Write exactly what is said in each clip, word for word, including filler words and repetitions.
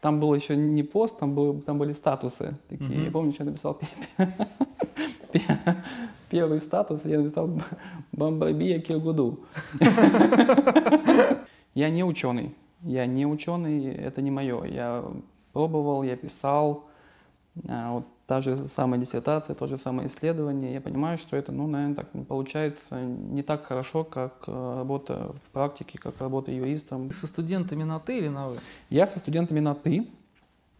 Там был еще не пост, там, был, там были статусы такие. Mm-hmm. Я помню, что я написал первый статус, я написал «Бамбабия Киргуду». Я не ученый, я не ученый, это не мое. Я пробовал, я писал, вот та же самая диссертация, то же самое исследование. Я понимаю, что это, ну, наверное, так получается не так хорошо, как работа в практике, как работа юристом. Со студентами на «ты» или на «вы»? Я со студентами на «ты».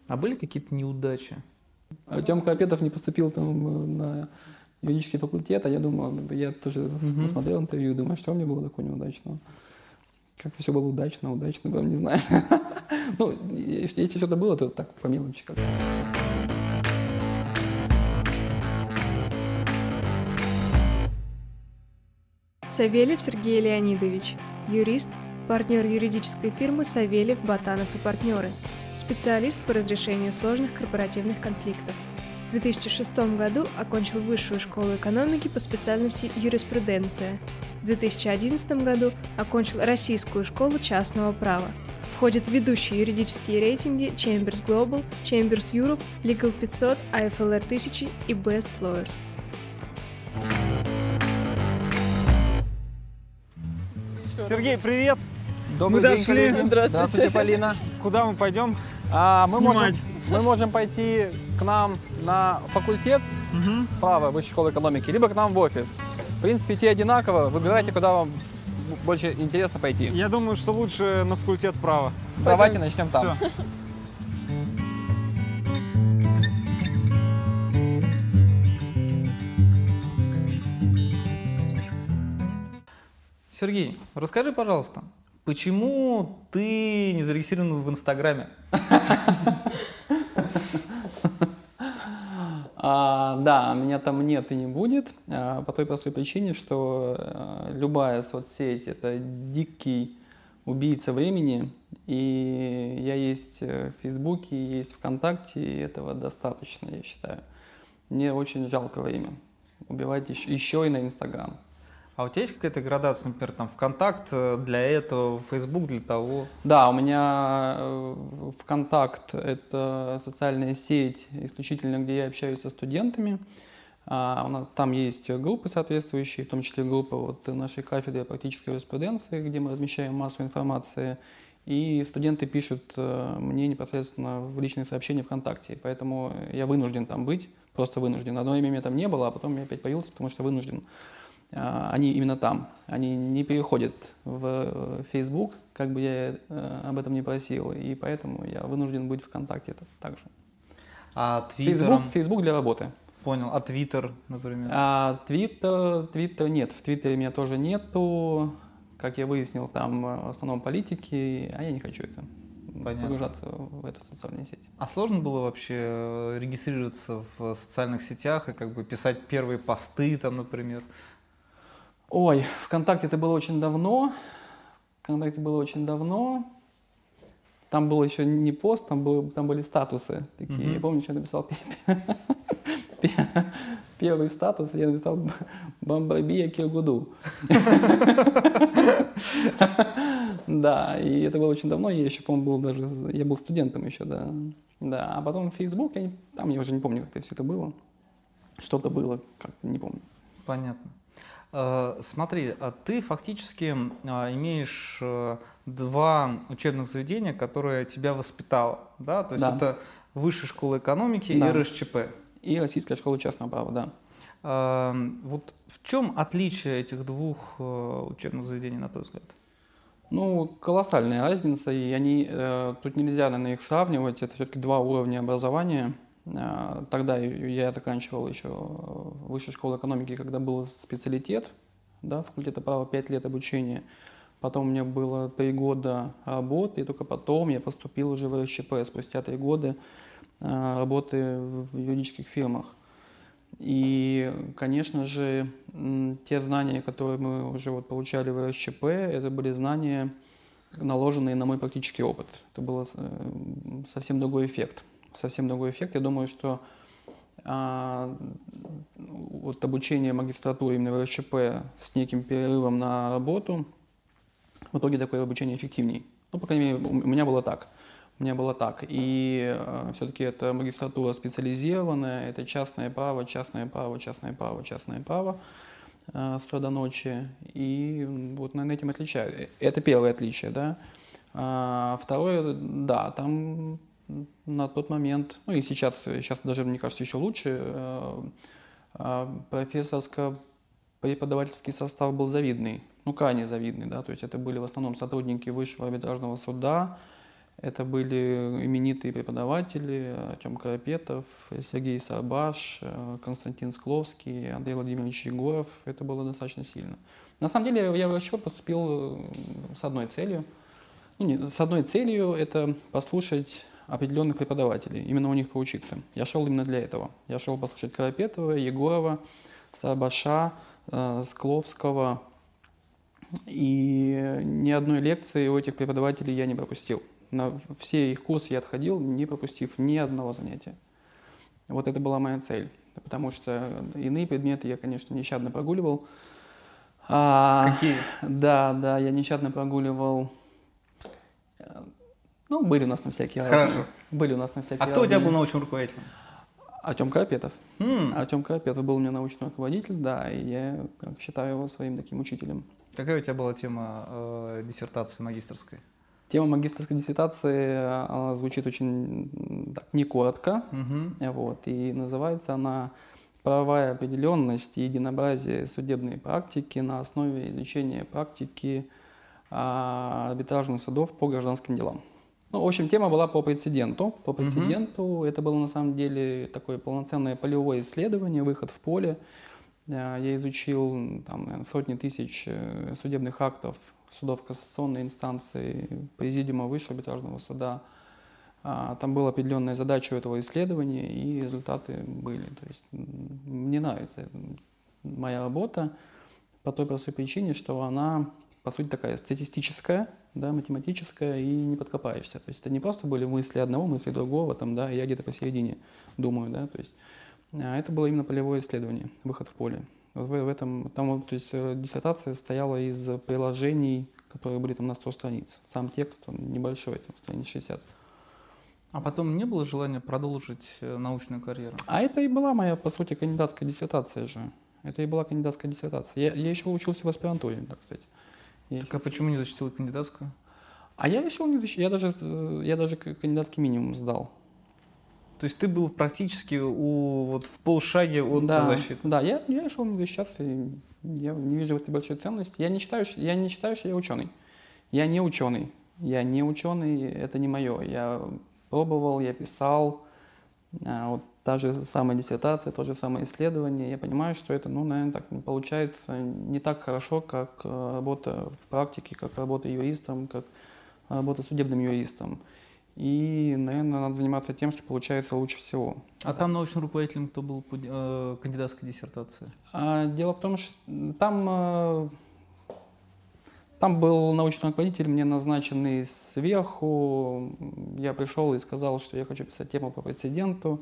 А были какие-то неудачи? Артем Карапетов не поступил там на юридический факультет, а я думал, я тоже mm-hmm. смотрел интервью и думаю, что у меня было такое неудачное. Как-то все было удачно, удачно, прям не знаю. Ну, если что-то было, то так, по мелочи как-то. Савельев Сергей Леонидович, юрист, партнер юридической фирмы «Савельев, Ботанов и партнеры», специалист по разрешению сложных корпоративных конфликтов. В две тысячи шестом году окончил Высшую школу экономики по специальности юриспруденция. В две тысячи одиннадцатом году окончил Российскую школу частного права. Входит в ведущие юридические рейтинги Chambers Global, Chambers Europe, Legal пятьсот, ай эф эл ар тысяча и Best Lawyers. Сергей, привет! Добрый мы день, дошли. Коллеги. Здравствуйте. Здравствуйте, Полина. Куда мы пойдем? А, мы можем, мы можем пойти к нам на факультет угу. права Высшей школы экономики, либо к нам в офис. В принципе, те одинаково. Выбирайте, куда вам больше интересно пойти. Я думаю, что лучше на факультет права. Давайте пойдем. Начнем там. Все. Сергей, расскажи, пожалуйста, почему ты не зарегистрирован в Инстаграме? А, да, меня там нет и не будет, а, по той простой причине, что а, любая соцсеть — это дикий убийца времени, и я есть в Фейсбуке, есть ВКонтакте, и этого достаточно, я считаю. Мне очень жалко время убивать еще, еще и на Инстаграм. А у тебя есть какая-то градация, например, там ВКонтакт для этого, Фейсбук для того? Да, у меня ВКонтакт — это социальная сеть, исключительно где я общаюсь со студентами. Там есть группы соответствующие, в том числе группы вот нашей кафедры практической юриспруденции, где мы размещаем массу информации. И студенты пишут мне непосредственно в личные сообщения ВКонтакте, поэтому я вынужден там быть, просто вынужден. Одно время меня там не было, а потом я опять появился, потому что вынужден. Они именно там, они не переходят в Facebook, как бы я об этом не просил, и поэтому я вынужден быть в ВКонтакте также. А Твиттером? Facebook, Facebook для работы. Понял. А Twitter, например? А Twitter, Twitter нет, в Твиттере меня тоже нету, как я выяснил, там в основном политики, а я не хочу это. Понятно. Погружаться в эту социальную сеть. А сложно было вообще регистрироваться в социальных сетях и как бы писать первые посты там, например? Ой, ВКонтакте это было очень давно, ВКонтакте было очень давно, там был еще не пост, там, был, там были статусы такие, mm-hmm. я помню, что я написал первый статус, я написал «Бамбабия Киргуду». Да, и это было очень давно, я еще, по-моему, был даже, я был студентом еще, да, да, а потом Facebook, я, там я уже не помню, как это все это было, что-то было, как-то не помню. Понятно. Смотри, а ты фактически имеешь два учебных заведения, которые тебя воспитало, да? То есть да. это Высшая школа экономики да. и эр эс че пэ. И Российская школа частного права, да. А, вот в чем отличие этих двух учебных заведений, на твой взгляд? Ну, колоссальная разница, и они, тут нельзя, наверное, их сравнивать, это все-таки два уровня образования. Тогда я оканчивал еще Высшую школу экономики, когда был специалитет, да, факультета права, пять лет обучения. Потом у меня было три года работы, и только потом я поступил уже в эр эс че пэ, спустя три года работы в юридических фирмах. И, конечно же, те знания, которые мы уже вот получали в эр эс че пэ, это были знания, наложенные на мой практический опыт. Это был совсем другой эффект. Совсем другой эффект. Я думаю, что а, вот обучение магистратуры именно в эр эс че пэ с неким перерывом на работу, в итоге такое обучение эффективней. Ну, по крайней мере, у меня было так. У меня было так. И э, все-таки это магистратура специализированная, это частное право, частное право, частное право, частное право э, с утра до ночи. И вот, наверное, этим отличаю. Это первое отличие, да. А второе, да, там на тот момент, ну и сейчас, сейчас даже, мне кажется, еще лучше, э, э, профессорско-преподавательский состав был завидный, ну крайне завидный, да, то есть это были в основном сотрудники Высшего арбитражного суда, это были именитые преподаватели: Артем Карапетов, Сергей Сарбаш, Константин Скловский, Андрей Владимирович Егоров. Это было достаточно сильно. На самом деле я в РЧО поступил с одной целью. Ну, нет, с одной целью — это послушать определенных преподавателей, именно у них поучиться. Я шел именно для этого. Я шел послушать Карапетова, Егорова, Сарбаша, Скловского. И ни одной лекции у этих преподавателей я не пропустил. На все их курсы я отходил, не пропустив ни одного занятия. Вот это была моя цель, потому что иные предметы я, конечно, нещадно прогуливал. А, Какие? Да, да, я нещадно прогуливал. Ну, были у нас там всякие Хорошо. разные. Были у нас там всякие А кто разные. У тебя был научным руководителем? Артем Карапетов. Mm. Артем Карапетов был у меня научный руководитель, да, и я считаю его своим таким учителем. Какая у тебя была тема э, диссертации магистерской? Тема магистерской диссертации звучит очень так, не коротко, угу. вот, и называется она «Правовая определенность и единообразие судебной практики на основе изучения практики а, арбитражных судов по гражданским делам». Ну, в общем, тема была по прецеденту. По прецеденту угу. это было на самом деле такое полноценное полевое исследование, выход в поле. Я изучил там, сотни тысяч судебных актов, судов кассационной инстанции, президиума Высшего арбитражного суда. Там была определенная задача у этого исследования, и результаты были. То есть мне нравится моя работа по той простой причине, что она, по сути, такая статистическая, да, математическая, и не подкопаешься. То есть это не просто были мысли одного, мысли другого, там, да, я где-то посередине думаю. Да, то есть это было именно полевое исследование, выход в поле. Вот в этом, там, то есть диссертация состояла из приложений, которые были там на сто страниц. Сам текст, он небольшой, там, страниц шестьдесят. А потом не было желания продолжить научную карьеру? А это и была моя, по сути, кандидатская диссертация же. Это и была кандидатская диссертация. Я, я еще учился в аспирантуре, да, кстати. Я так еще... А почему не защитил кандидатскую? А я решил не защитить. Я даже, я даже кандидатский минимум сдал. То есть ты был практически у, вот, в полшаге от да, защиты? Да, я, я решил не защищаться, и я не вижу в этой большой ценности. Я не считаю, что я, не считаю, что я ученый. Я не ученый. Я не ученый, это не мое. Я пробовал, я писал. А, вот та же самая диссертация, то же самое исследование. Я понимаю, что это, ну, наверное, так получается не так хорошо, как работа в практике, как работа юристом, как работа судебным юристом. И, наверное, надо заниматься тем, что получается лучше всего. А да. там научным руководителем кто был по э, кандидатской диссертации? А, дело в том, что там, э, там был научный руководитель, мне назначенный сверху. Я пришел и сказал, что я хочу писать тему по прецеденту.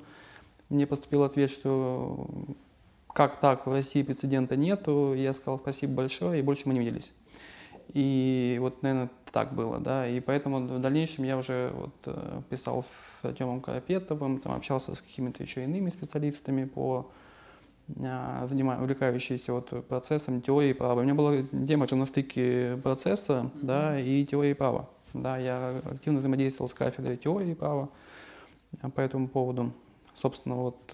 Мне поступил ответ, что как так, в России прецедента нету. Я сказал спасибо большое, и больше мы не виделись. И вот, наверное, так было, да, и поэтому в дальнейшем я уже вот писал с Артемом Карапетовым, там общался с какими-то еще иными специалистами, по, занимая, увлекающиеся вот процессом теории права. У меня была тема на стыке процесса, да, и теории права, да, я активно взаимодействовал с кафедрой теории права по этому поводу. Собственно, вот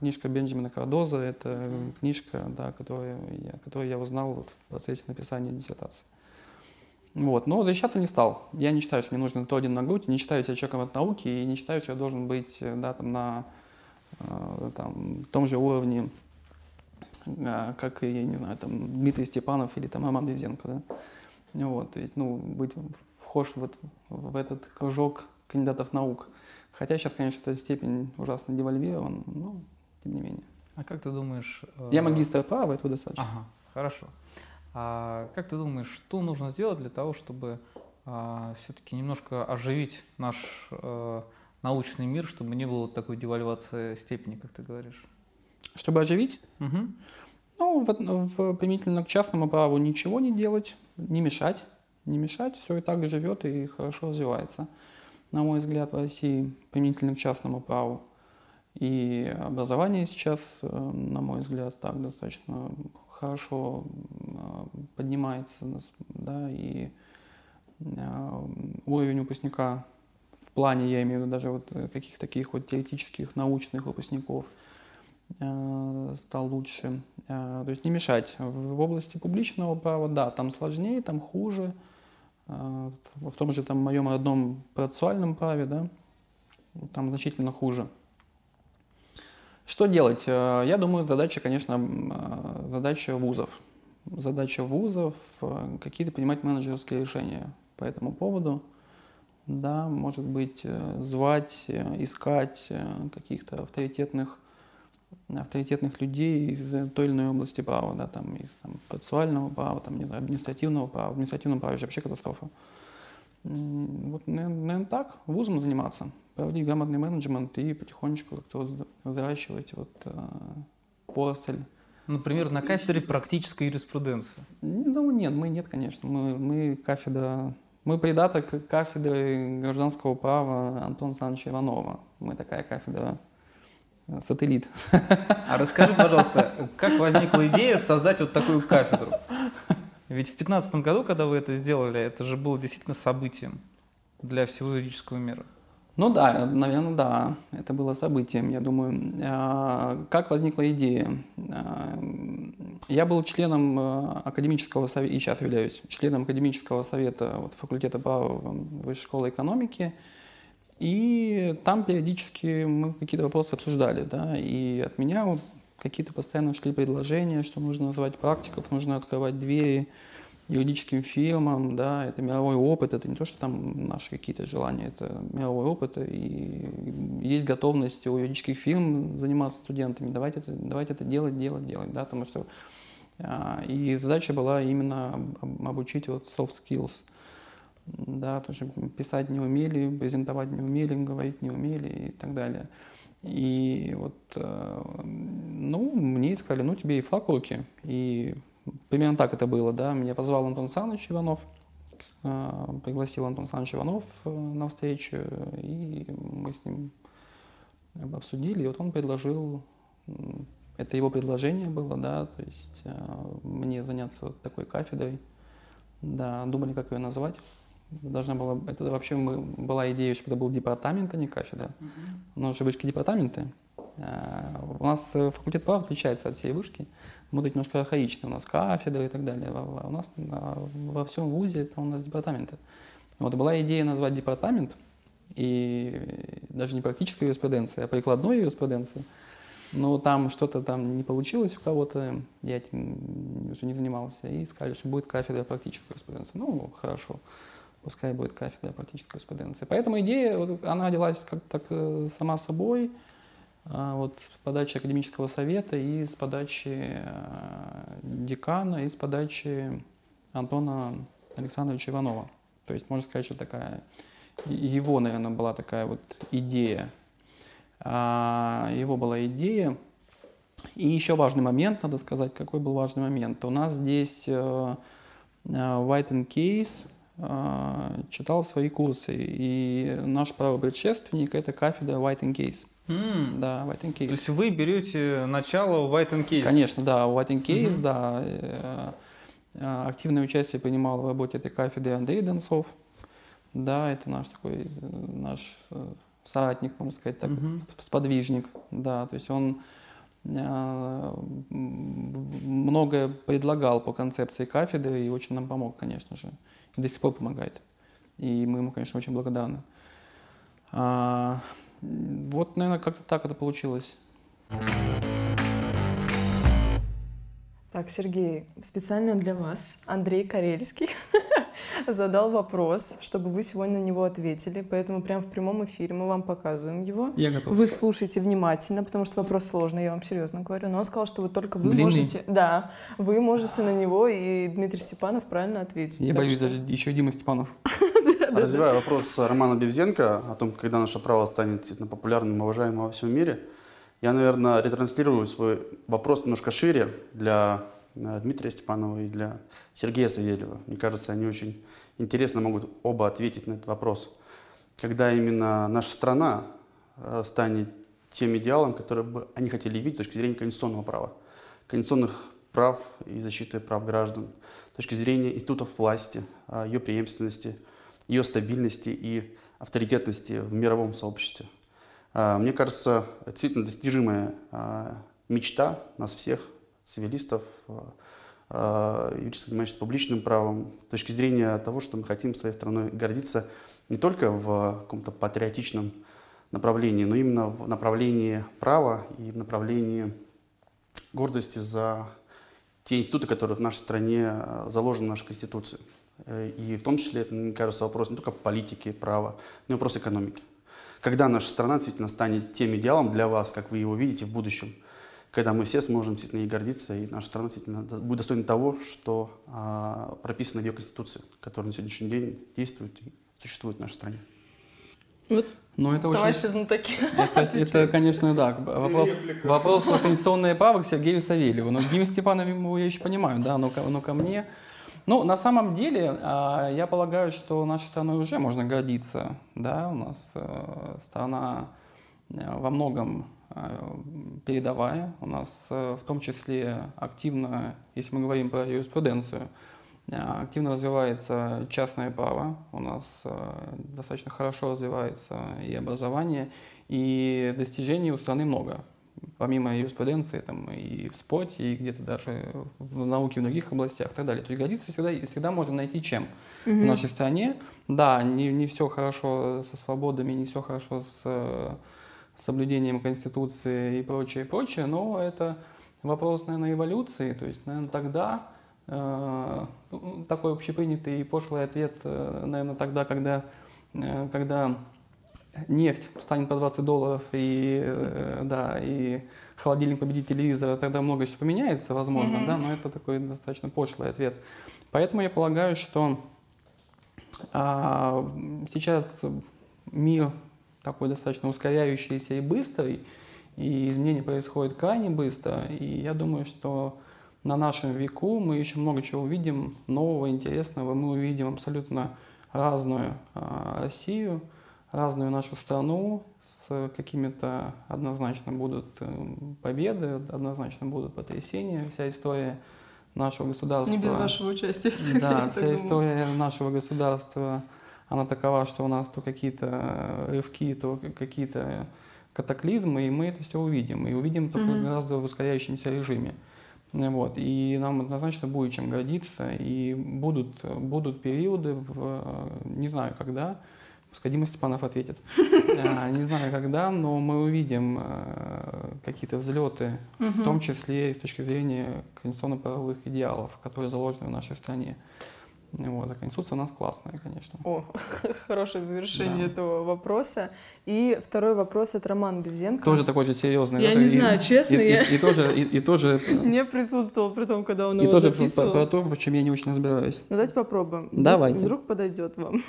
книжка Бенджамина Кардоза — это книжка, да, которую я, которую я узнал вот в процессе написания диссертации. Вот. Но защищаться не стал. Я не считаю, что мне нужен то один на грудь, не считаю себя человеком от науки и не считаю, что я должен быть, да, там, на э, там, том же уровне, э, как, я не знаю, там, Дмитрий Степанов или там, Роман Бевзенко. Да? Вот. То есть, ну, быть вхож в, в этот кружок кандидатов наук. Хотя сейчас, конечно, эта степень ужасно девальвирована, но тем не менее. А как ты думаешь… Э... Я магистр права, этого достаточно. Ага, хорошо. А как ты думаешь, что нужно сделать для того, чтобы а, все-таки немножко оживить наш а, научный мир, чтобы не было вот такой девальвации степени, как ты говоришь? Чтобы оживить? Угу. Ну, в, в, применительно к частному праву ничего не делать, не мешать. Не мешать, все и так живет и хорошо развивается. на мой взгляд, в России применительно к частному праву. И образование сейчас, на мой взгляд, так достаточно хорошо поднимается, да, и уровень выпускника в плане, я имею в виду, даже вот каких-то таких вот теоретических, научных выпускников стал лучше. То есть не мешать. В области публичного права, да, там сложнее, там хуже. В том же там моем родном процессуальном праве, да, там значительно хуже. Что делать? Я думаю, задача, конечно, задача вузов. Задача вузов какие-то принимать менеджерские решения по этому поводу. Да, может быть, звать, искать каких-то авторитетных, авторитетных людей из той или иной области права, да, там, из там, процессуального права, там, не знаю, административного права. В административном праве же вообще катастрофа. Вот, наверное, так вузом заниматься, проводить грамотный менеджмент и потихонечку как-то взращивать вот, поросль. Например, на кафедре практической юриспруденции? Ну, нет, мы нет, конечно. Мы, мы кафедра... Мы придаток кафедры гражданского права Антона Александровича Иванова. Мы такая кафедра... Сателлит. А расскажи, пожалуйста, как возникла идея создать вот такую кафедру? Ведь в две тысячи пятнадцатом году, когда вы это сделали, это же было действительно событием для всего юридического мира. Ну да, наверное, да. Это было событием, я думаю. Как возникла идея? Я был членом академического совета, и сейчас являюсь членом академического совета вот, факультета права Высшей школы экономики. И там периодически мы какие-то вопросы обсуждали, да, и от меня вот какие-то постоянно шли предложения, что нужно звать практиков, нужно открывать двери юридическим фирмам, да, это мировой опыт, это не то, что там наши какие-то желания, это мировой опыт, и есть готовность у юридических фирм заниматься студентами, давайте это, давайте это делать, делать, делать, да, потому что, и задача была именно обучить вот soft skills. Да, тоже писать не умели, презентовать не умели, говорить не умели и так далее. И вот, ну, мне сказали, ну, тебе и флаг в руки. И примерно так это было, да. Меня позвал Антон Александрович Иванов, пригласил Антон Александрович Иванов на встречу, и мы с ним обсудили. И вот он предложил, это его предложение было, да, то есть мне заняться вот такой кафедрой. Да, думали, как ее назвать. Должна была, это вообще была идея, чтобы это был департамент, а не кафедра. Mm-hmm. У нас же вышки департаменты. У нас факультет права отличается от всей вышки. Мы тут немножко архаичны. У нас кафедра и так далее. У нас во всем вузе это у нас департаменты. Вот была идея назвать департамент, и даже не практической юриспруденции, а прикладной юриспруденции. Но там что-то там не получилось у кого-то, я этим уже не занимался, и сказали, что будет кафедра практической юриспруденции. Ну, хорошо, пускай будет кафедра практической юриспруденции. Поэтому идея, вот, она родилась как-то так сама собой, вот, с подачи академического совета и с подачи декана, и с подачи Антона Александровича Иванова. То есть, можно сказать, что такая, его, наверное, была такая вот идея. Его была идея. И еще важный момент, надо сказать, какой был важный момент. У нас здесь White энд Case читал свои курсы, и наш правый предшественник — это кафедра White энд Case. Mm. Да, White энд Case. То есть вы берете начало White энд Case? Конечно, да, White энд Case, mm-hmm. да. Активное участие принимал в работе этой кафедры Андрей Донцов. Да, это наш такой, наш... соратник, можно сказать, так, uh-huh. сподвижник, да, то есть он э, многое предлагал по концепции кафедры и очень нам помог, конечно же, и до сих пор помогает, и мы ему, конечно, очень благодарны. А, вот, наверное, как-то так это получилось. Так, Сергей, специально для вас Андрей Карельский задал вопрос, чтобы вы сегодня на него ответили, поэтому прямо в прямом эфире мы вам показываем его. Я готов. Вы слушайте внимательно, потому что вопрос сложный, я вам серьезно говорю. Но он сказал, что вы только вы Длинный. можете, да, вы можете на него и Дмитрий Степанов правильно ответить. Я боюсь, что... даже еще Дима Степанов. Развивая вопрос Романа Бевзенко о том, когда наше право станет популярным и уважаемым во всем мире, я, наверное, ретранслирую свой вопрос немножко шире для Дмитрия Степанова и для Сергея Савельева. Мне кажется, они очень интересно могут оба ответить на этот вопрос. когда именно наша страна станет тем идеалом, который бы они хотели видеть с точки зрения конституционного права, конституционных прав и защиты прав граждан, с точки зрения институтов власти, ее преемственности, ее стабильности и авторитетности в мировом сообществе. Мне кажется, действительно достижимая мечта нас всех, цивилистов, юристов, занимающихся публичным правом, с точки зрения того, что мы хотим своей страной гордиться не только в каком-то патриотичном направлении, но именно в направлении права и в направлении гордости за те институты, которые в нашей стране заложены в нашей Конституции. И в том числе, это, мне кажется, вопрос не только политики, права, но и вопрос экономики. Когда наша страна действительно станет тем идеалом для вас, как вы его видите в будущем, когда мы все сможем действительно ей гордиться, и наша страна действительно будет достойна того, что а, прописано в ее Конституции, которая на сегодняшний день действует и существует в нашей стране. Вот. Но это товарищи очень... знатоки. Это, это, конечно, да. Вопрос, вопрос про конституционное право к Сергею Савельеву. Но к Дмитрию Степанову я еще понимаю, да, но, но ко мне... Ну, на самом деле, я полагаю, что нашей страной уже можно гордиться. Да? У нас страна во многом передовая. У нас в том числе активно, если мы говорим про юриспруденцию, активно развивается частное право. У нас достаточно хорошо развивается и образование, и достижений у страны много. Помимо юриспруденции, там, и в спорте, и где-то даже в науке, в других областях и так далее. То есть гордиться всегда, всегда можно найти чем [S2] Mm-hmm. [S1] В нашей стране. Да, не, не все хорошо со свободами, не все хорошо с, с соблюдением Конституции и прочее, прочее, но это вопрос, наверное, эволюции. То есть, наверное, тогда э, такой общепринятый и пошлый ответ, э, наверное, тогда, когда... Э, когда нефть станет по двадцать долларов, и, да, и холодильник победит телевизора, тогда много чего поменяется, возможно, mm-hmm. да, но это такой достаточно пошлый ответ. Поэтому я полагаю, что а, сейчас мир такой достаточно ускоряющийся и быстрый, и изменения происходят крайне быстро, и я думаю, что на нашем веку мы еще много чего увидим нового, интересного, мы увидим абсолютно разную а, Россию, разную нашу страну, с какими-то однозначно будут победы, однозначно будут потрясения, вся история нашего государства. Не без вашего участия. Да, вся история нашего государства, она такова, что у нас то какие-то рывки, то какие-то катаклизмы, и мы это все увидим, и увидим только mm-hmm. гораздо в ускоряющемся режиме. Вот. И нам однозначно будет чем гордиться, и будут, будут периоды, в, не знаю когда, пускай Дима Степанов ответит. Не знаю когда, но мы увидим какие-то взлеты, угу. в том числе и с точки зрения конституционно-правовых идеалов, которые заложены в нашей стране. Вот. А Конституция у нас классная, конечно. О, хорошее завершение да. этого вопроса. И второй вопрос от Романа Бевзенко. Тоже такой же серьезный. Я не знаю, честно. И тоже... Не присутствовал при том, когда он его записывал. И тоже про то, в чем я не очень разбираюсь. Ну, давайте попробуем. Давайте. Вдруг подойдет вам.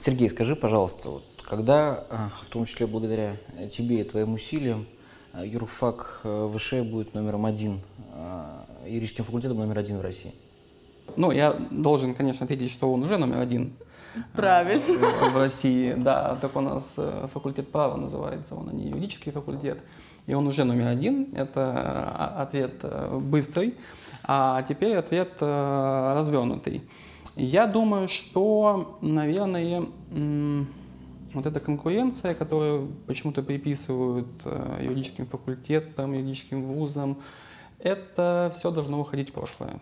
Сергей, скажи, пожалуйста, вот, когда, в том числе благодаря тебе и твоим усилиям, юрфак ВШ будет номером один, юридическим факультетом номер один в России? Ну, я должен, конечно, ответить, что он уже номер один. Правильно. В России, да. Так у нас факультет права называется, он, а не юридический факультет. И он уже номер один. Это ответ быстрый. А теперь ответ развернутый. Я думаю, что, наверное, вот эта конкуренция, которую почему-то приписывают юридическим факультетам, юридическим вузам, это все должно уходить в прошлое.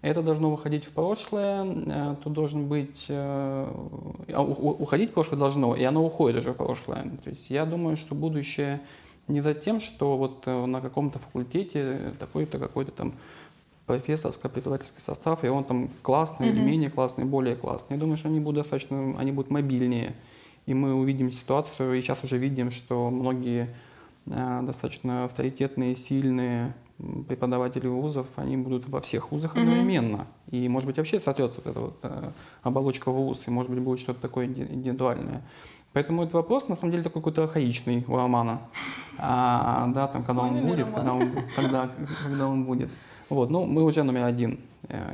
Это должно уходить в прошлое, тут должен быть... Уходить в прошлое должно, и оно уходит уже в прошлое. То есть я думаю, что будущее не за тем, что вот на каком-то факультете такой-то, какой-то там профессорско-преподавательский состав, и он там классный, или менее классный, более классный. Я думаю, что они будут достаточно... Они будут мобильнее, и мы увидим ситуацию, и сейчас уже видим, что многие достаточно авторитетные, сильные преподаватели вузов, они будут во всех вузах одновременно. Mm-hmm. И, может быть, вообще сотрется вот эта вот э, оболочка вуз, и, может быть, будет что-то такое индивидуальное. Поэтому этот вопрос, на самом деле, такой какой-то архаичный у Романа. А, да, там, когда он будет, когда он, когда, когда он будет. Вот, ну, мы уже номер один,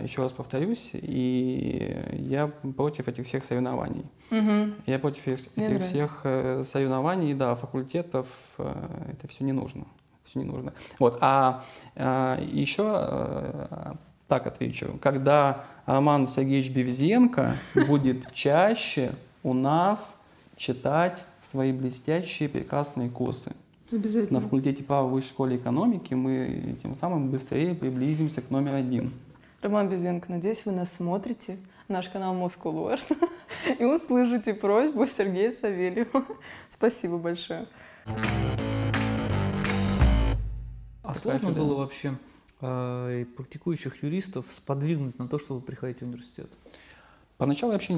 еще раз повторюсь, и я против этих всех соревнований. Угу. Я против этих Мне всех нравится. соревнований, да, факультетов, это все не нужно. Все не нужно. Вот, а, а еще так отвечу, когда Роман Сергеевич Бевзенко будет чаще у нас читать свои блестящие, прекрасные курсы. На факультете права Высшей школы экономики мы тем самым быстрее приблизимся к номер один. Роман Бевзенко, надеюсь, вы нас смотрите, наш канал MoscowLawyers, и услышите просьбу Сергея Савельева. Спасибо большое. А сложно было вообще э, практикующих юристов сподвигнуть на то, чтобы приходить в университет? Поначалу вообще,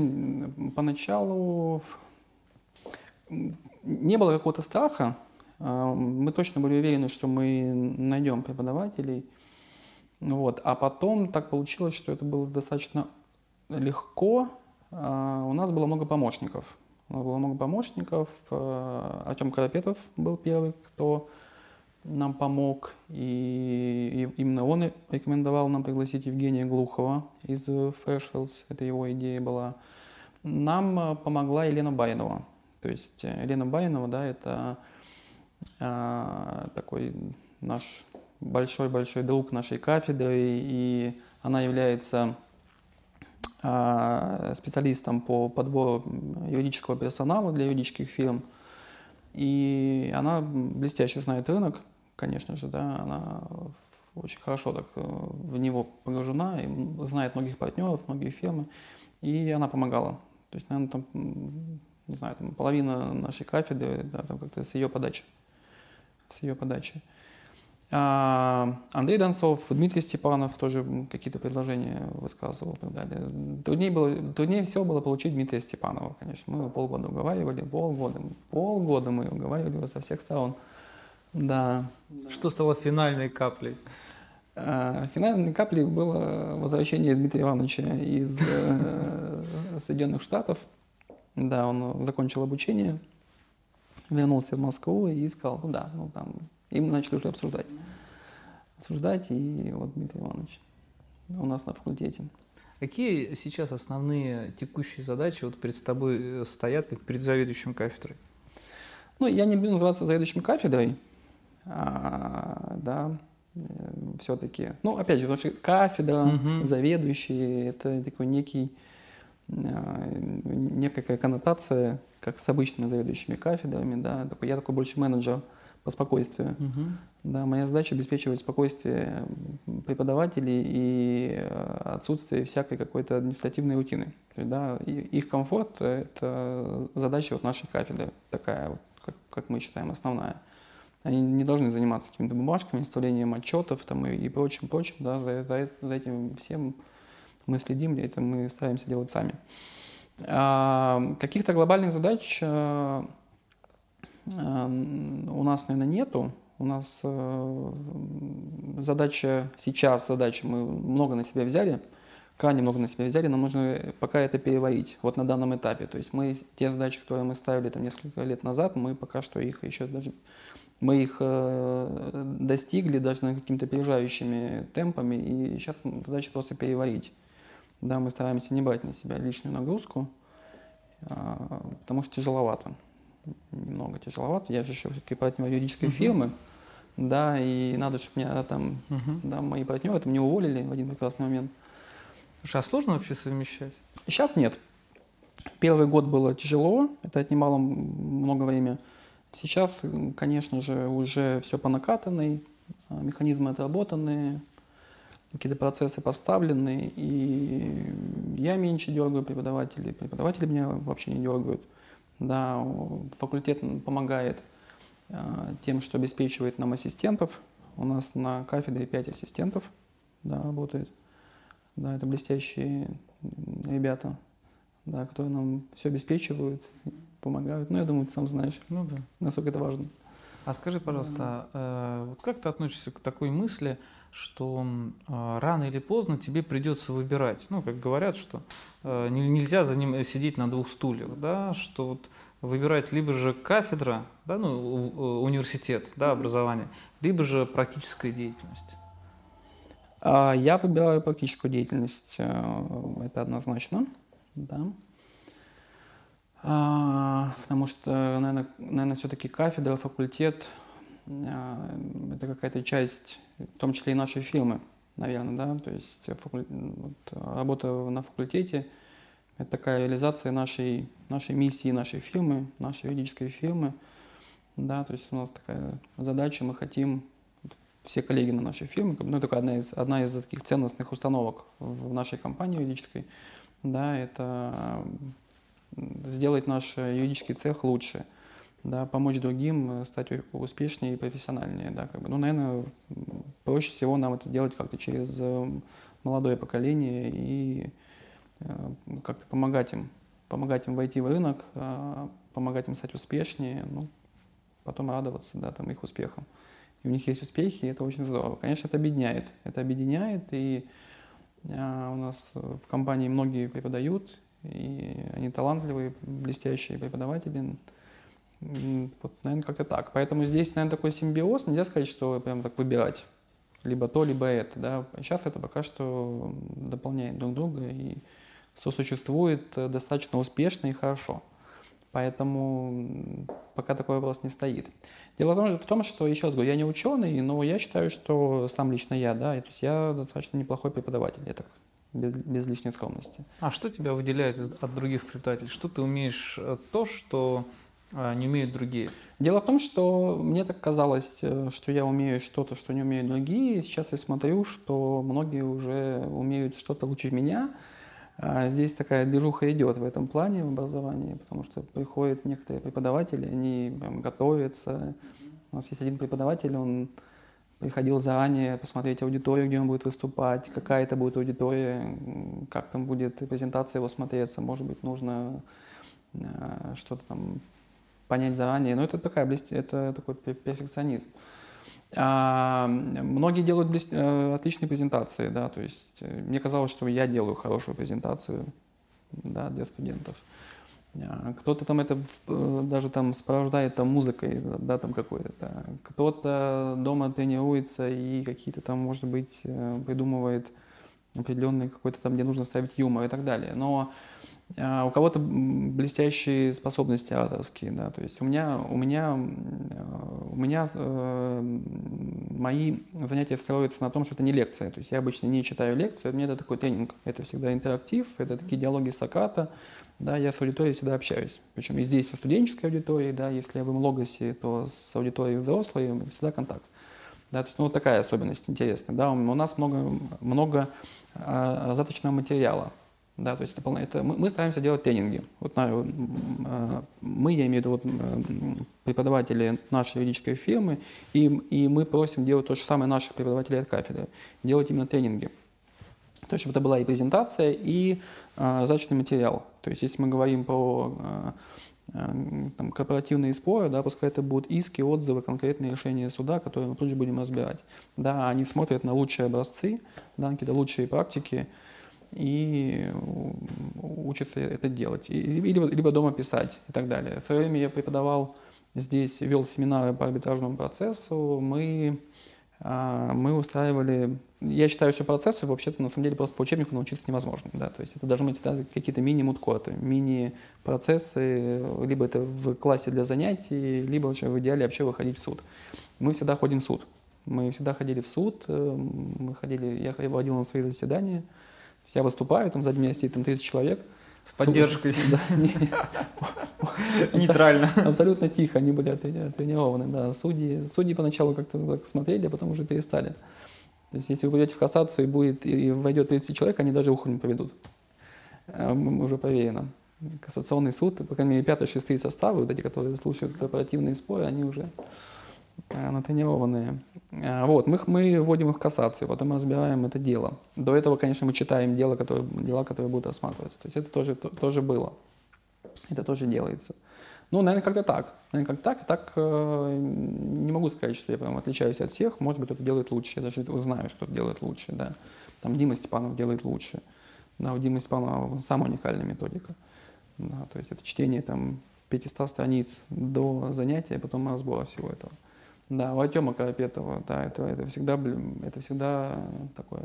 поначалу не было какого-то страха. Мы точно были уверены, что мы найдем преподавателей. Вот. А потом так получилось, что это было достаточно легко. У нас было много помощников. У нас было много помощников. Артем Карапетов был первый, кто нам помог. И именно он рекомендовал нам пригласить Евгения Глухова из Freshfields. Это его идея была. Нам помогла Елена Байнова. То есть Елена Байнова, да, это... такой наш большой-большой друг нашей кафедры, и она является специалистом по подбору юридического персонала для юридических фирм, и она блестяще знает рынок, конечно же, да, она очень хорошо так в него погружена, и знает многих партнеров, многие фирмы, и она помогала. То есть, наверное, там, не знаю, там половина нашей кафедры, да, там как-то с ее подачи. С ее подачи. А, Андрей Донцов, Дмитрий Степанов тоже какие-то предложения высказывал и так далее. Труднее, было, труднее всего было получить Дмитрия Степанова, конечно. Мы его полгода уговаривали, полгода, полгода мы уговаривали его со всех сторон. Да. Что стало финальной каплей? А, финальной каплей было возвращение Дмитрия Ивановича из Соединенных Штатов. Да, он закончил обучение. Вернулся в Москву и сказал, ну да, ну там, и мы начали уже обсуждать. Обсуждать, и вот Дмитрий Иванович у нас на факультете. Какие сейчас основные текущие задачи вот перед тобой стоят, как перед заведующим кафедрой? Ну, я не буду называться заведующим кафедрой, а, да, все-таки. Ну, опять же, потому что кафедра, угу. заведующий, это такой некий... некая коннотация, как с обычными заведующими кафедрами, да, я такой больше менеджер по спокойствию. Uh-huh. Да, моя задача обеспечивать спокойствие преподавателей и отсутствие всякой какой-то административной рутины. То есть, да, их комфорт – это задача вот нашей кафедры, такая, вот, как, как мы считаем, основная. Они не должны заниматься какими-то бумажками, составлением отчетов там, и, и прочим, прочим, да, за, за, за этим всем. Мы следим, это мы стараемся делать сами. А, каких-то глобальных задач а, а, у нас, наверное, нету. У нас а, задача сейчас, задача мы много на себя взяли, крайне много на себя взяли, нам нужно пока это переварить, вот на данном этапе. То есть мы те задачи, которые мы ставили там несколько лет назад, мы пока что их еще даже... Мы их а, достигли даже какими-то опережающими темпами, и сейчас задача просто переварить. Да, мы стараемся не брать на себя лишнюю нагрузку, потому что тяжеловато. Немного тяжеловато. Я же еще все-таки партнер юридической uh-huh. фирмы, да, и надо, чтобы меня там, uh-huh. да, мои партнеры там не уволили в один прекрасный момент. Слушай, а сложно вообще совмещать? Сейчас нет. Первый год было тяжело, это отнимало много времени. Сейчас, конечно же, уже все по накатанной, механизмы отработаны, какие-то процессы поставлены, и я меньше дергаю преподавателей, преподаватели меня вообще не дергают. Да, факультет помогает а, тем, что обеспечивает нам ассистентов. У нас на кафедре пять ассистентов, да, работает. Да, это блестящие ребята, да, которые нам все обеспечивают, помогают. Ну, я думаю, ты сам знаешь, ну, да. насколько это важно. А скажи, пожалуйста, э, вот как ты относишься к такой мысли, что э, рано или поздно тебе придется выбирать? Ну, как говорят, что э, нельзя за ним сидеть на двух стульях, да, что вот выбирать либо же кафедра, да, ну, университет, да, образование, либо же практическая деятельность. Я выбираю практическую деятельность, это однозначно, да. Потому что, наверное, наверное все-таки кафедра, факультет – это какая-то часть, в том числе и нашей фирмы, наверное, да, то есть факуль... вот, работа на факультете – это такая реализация нашей, нашей миссии, нашей фирмы, нашей юридической фирмы, да, то есть у нас такая задача, мы хотим… Все коллеги на нашей фирме, ну, только одна из, одна из таких ценностных установок в нашей компании юридической, да, это сделать наш юридический цех лучше, да, помочь другим стать успешнее и профессиональнее, да, как бы. Ну, наверное, проще всего нам это делать как-то через молодое поколение и как-то помогать им, помогать им войти в рынок, помогать им стать успешнее, ну, потом радоваться, да, там, их успехам. И у них есть успехи, и это очень здорово. Конечно, это объединяет. Это объединяет, и а, у нас в компании многие преподают, и они талантливые, блестящие преподаватели. Вот, наверное, как-то так. Поэтому здесь, наверное, такой симбиоз. Нельзя сказать, что прям так выбирать. Либо то, либо это. Да? Сейчас это пока что дополняет друг друга и сосуществует достаточно успешно и хорошо. Поэтому пока такой вопрос не стоит. Дело в том, что, еще раз говорю, я не ученый, но я считаю, что сам лично я, да, то есть я достаточно неплохой преподаватель, я так, без, без лишней скромности. А что тебя выделяет от других преподавателей? Что ты умеешь то, что не умеют другие? Дело в том, что мне так казалось, что я умею что-то, что не умеют другие. Сейчас я смотрю, что многие уже умеют что-то лучше меня. Здесь такая движуха идет в этом плане, в образовании, потому что приходят некоторые преподаватели, они прям готовятся. У нас есть один преподаватель, он приходил заранее посмотреть аудиторию, где он будет выступать, какая это будет аудитория, как там будет презентация его смотреться, может быть, нужно что-то там понять заранее. Но это, такая, это такой перфекционизм. А, многие делают блест... отличные презентации, да, то есть мне казалось, что я делаю хорошую презентацию, да, для студентов. А, кто-то там это даже там сопровождает там музыкой, да, там какой-то, да. Кто-то дома тренируется и какие-то там, может быть, придумывает определенный какой-то там, где нужно ставить юмор и так далее. Но а, у кого-то блестящие способности ораторские, да, то есть у меня, у меня У меня э, мои занятия строятся на том, что это не лекция. То есть я обычно не читаю лекцию, мне это такой тренинг. Это всегда интерактив, это такие диалоги Сократа. Да, я с аудиторией всегда общаюсь. Причем и здесь со студенческой аудиторией, да, если я в Логосе, то с аудиторией взрослой всегда контакт. Да, то есть, ну, вот такая особенность интересная. Да, у нас много, много э, заточного материала. Да, то есть это, это, мы, мы стараемся делать тренинги. Вот, на, мы, я имею в виду вот, преподаватели нашей юридической фирмы, и, и мы просим делать то же самое наших преподавателей от кафедры, делать именно тренинги. То есть чтобы это была и презентация, и а, зачетный материал. То есть если мы говорим про а, а, там, корпоративные споры, да, пускай это будут иски, отзывы, конкретные решения суда, которые мы тут же будем разбирать. Да, они смотрят на лучшие образцы, да, какие-то лучшие практики, и учатся это делать, и, либо, либо дома писать и так далее. В свое время я преподавал здесь, вел семинары по арбитражному процессу, мы, а, мы устраивали... Я считаю, что процессу вообще-то на самом деле просто по учебнику научиться невозможно. Да? То есть это должны быть какие-то мини-мудкоты, мини-процессы, либо это в классе для занятий, либо вообще в идеале вообще выходить в суд. Мы всегда ходим в суд. Мы всегда ходили в суд, мы ходили, я водил на свои заседания. Я выступаю, там сзади меня сидит там тридцать человек. С поддержкой. Нейтрально. Абсолютно тихо, они были тренированы, да. Судьи поначалу как-то смотрели, а потом уже перестали. То есть если вы пойдете в кассацию и войдет тридцать человек, они даже ухо не поведут. Уже проверено. Кассационный суд, по крайней мере, пятый-шестый составы, вот эти, которые слушают корпоративные споры, они уже натренированные. Вот, мы, мы вводим их в кассацию, потом мы разбираем это дело. До этого, конечно, мы читаем дела, которые, дела, которые будут рассматриваться. То есть это тоже, то, тоже было. Это тоже делается. Ну, наверное, как-то так. Наверное, как так. Так э, не могу сказать, что я прям отличаюсь от всех. Может быть, кто-то делает лучше. Я даже узнаю, что кто-то делает лучше. Да. Там Дима Степанов делает лучше. Да, у Димы Степанова самая уникальная методика. Да, то есть это чтение там пятисот страниц до занятия, потом разбора всего этого. Да, у Артема Карапетова, да, это, это, всегда, это всегда такое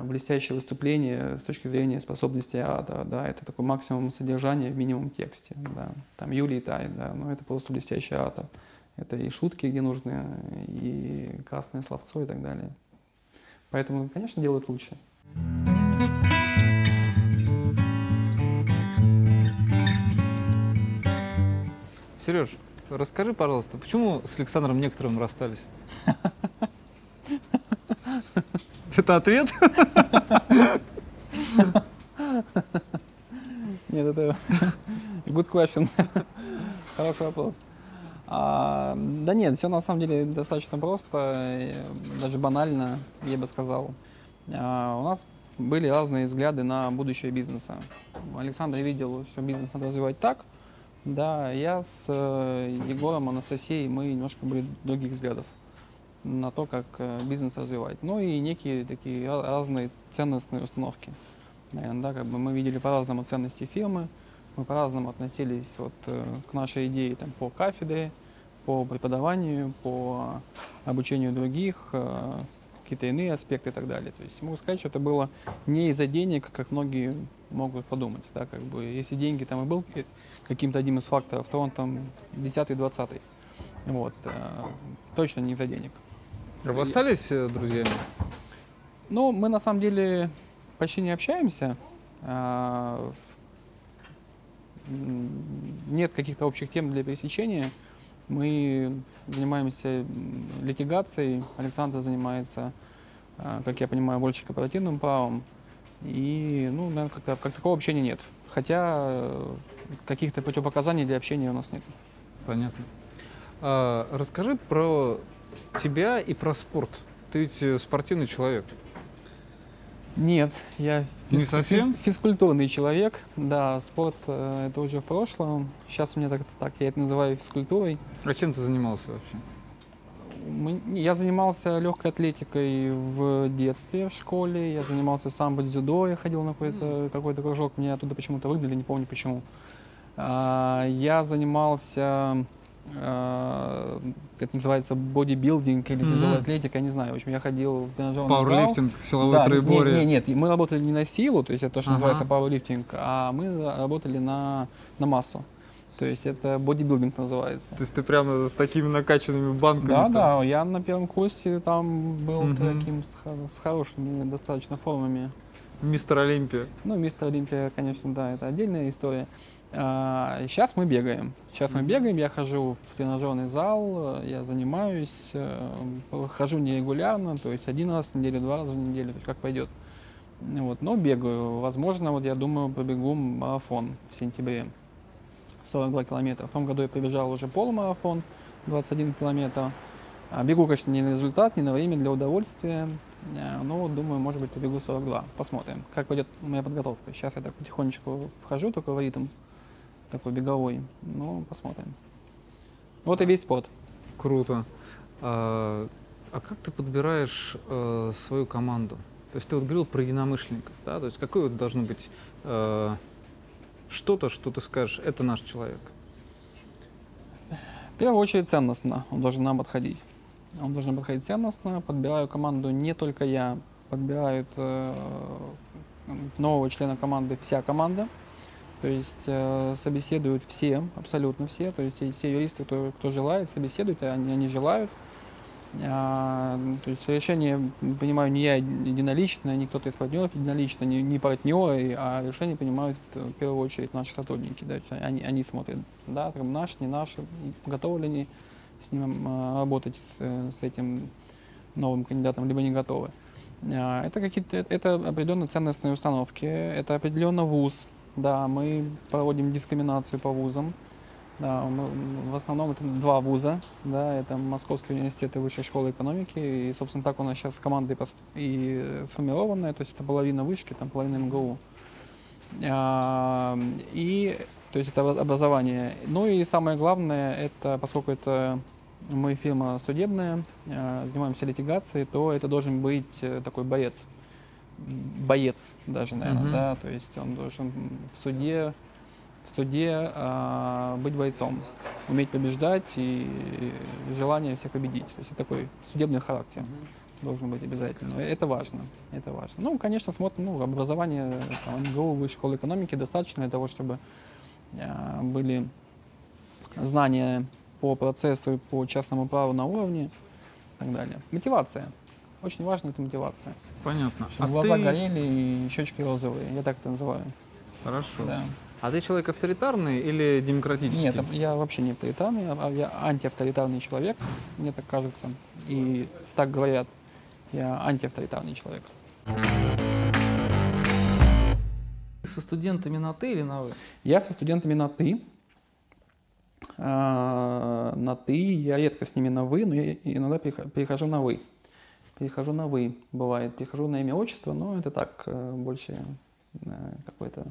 блестящее выступление с точки зрения способности оратора, да, это такой максимум содержания в минимум тексте, да, там Юлий Тай, да, но это просто блестящий оратор, это и шутки, где нужны, и красное словцо и так далее, поэтому, конечно, делают лучше. Сереж, расскажи, пожалуйста, почему с Александром Некоторым расстались? Это ответ? Нет, это good question. Хороший вопрос. А, да нет, все на самом деле достаточно просто, даже банально, я бы сказал. А, у нас были разные взгляды на будущее бизнеса. Александр видел, что бизнес надо развивать так. Да, я с Егором, Анастасией, мы немножко были других взглядов на то, как бизнес развивать. Ну и некие такие разные ценностные установки. Наверное, да, как бы мы видели по-разному ценности фирмы, мы по-разному относились вот к нашей идее там, по кафедре, по преподаванию, по обучению других, какие-то иные аспекты и так далее. То есть могу сказать, что это было не из-за денег, как многие могут подумать. Да, как бы, если деньги там и был каким-то одним из факторов, то он там десятый-двадцатый. Вот, точно не из-за денег. Вы остались друзьями? Ну, мы на самом деле почти не общаемся. Нет каких-то общих тем для пересечения. Мы занимаемся литигацией. Александр занимается, как я понимаю, больше корпоративным правом. И, ну, наверное, как-то, как такого общения нет. Хотя каких-то противопоказаний для общения у нас нет. Понятно. А, расскажи про тебя и про спорт. Ты ведь спортивный человек. Нет, я физ... Не совсем? Физ... физкультурный человек. Да, спорт это уже в прошлом. Сейчас у меня так-то так, я это называю физкультурой. А чем ты занимался вообще? Я занимался легкой атлетикой в детстве, в школе. Я занимался самбо-дзюдо, я ходил на какой-то какой-то кружок. Меня оттуда почему-то выгнали, не помню почему. Я занимался, это называется бодибилдинг или тяжелая атлетика, я не знаю. В общем, я ходил в тренажерный зал. Пауэрлифтинг, силовой да, троеборье. Нет, нет, нет, мы работали не на силу, то есть это то, что ага. называется пауэрлифтинг, а мы работали на, на массу. То есть это бодибилдинг называется. То есть ты прямо с такими накачанными банками? Да, там? Да, я на первом курсе там был угу. таким с, с хорошими достаточно формами. Мистер Олимпия. Ну, мистер Олимпия, конечно, да, это отдельная история. А, сейчас мы бегаем. Сейчас угу. мы бегаем, я хожу в тренажерный зал, я занимаюсь, хожу нерегулярно, то есть один раз в неделю, два раза в неделю, то есть как пойдет. Вот, но бегаю. Возможно, вот я думаю, побегу марафон в сентябре. сорок два километра. В том году я побежал уже полумарафон, двадцать один километр. Бегу, конечно, не на результат, не на время, для удовольствия. Но, думаю, может быть, побегу сорок два. Посмотрим, как пойдет моя подготовка. Сейчас я так потихонечку вхожу, только в ритм такой беговой. Ну, посмотрим. Вот и весь спорт. Круто. А, а как ты подбираешь э, свою команду? То есть ты вот говорил про единомышленников, да? То есть какое вот должно быть... Э, что-то, что ты скажешь, это наш человек? В первую очередь ценностно он должен нам подходить. Он должен подходить ценностно. Подбираю команду не только я, подбирают э, нового члена команды вся команда. То есть э, собеседуют все, абсолютно все. То есть все юристы, кто, кто желает, собеседуют, они, они желают. А, то есть решение принимаю не я единолично, не кто-то из партнеров единолично, не, не партнеры, а решение принимают в первую очередь наши сотрудники. Да, они, они смотрят, да, там, наш, не наш, готовы ли они с ним а, работать с, с этим новым кандидатом, либо не готовы. А, это какие-то, это определенно ценностные установки, это определенно вуз. Да, мы проводим дискриминацию по вузам. Да, в основном это два вуза, да, это Московский университет и Высшая школа экономики, и, собственно, так у нас сейчас команда и сформированная, то есть это половина вышки, там половина МГУ, а, и, то есть это образование. Ну и самое главное, это, поскольку это мы фирма судебная, занимаемся литигацией, то это должен быть такой боец, боец даже, наверное, mm-hmm. да, то есть он должен в суде, в в суде э, быть бойцом, уметь побеждать и, и желание всех победить. То есть это такой судебный характер должен быть обязательно. Это важно, это важно. Ну, конечно, смотрим, ну, образование там, МГУ, Высшей школы экономики достаточно для того, чтобы э, были знания по процессу, по частному праву на уровне и так далее. Мотивация. Очень важна эта мотивация. Понятно. А глаза ты... горели и щечки розовые. Я так это называю. Хорошо. Да. А ты человек авторитарный или демократический? Нет, я вообще не авторитарный. Я антиавторитарный человек, мне так кажется. И так говорят, я антиавторитарный человек. Со студентами на «ты» или на «вы»? Я со студентами на «ты». А, на «ты». Я редко с ними на «вы», но я иногда перехожу на «вы». Перехожу на «вы», бывает. Перехожу на имя, отчество, но это так, больше какой-то,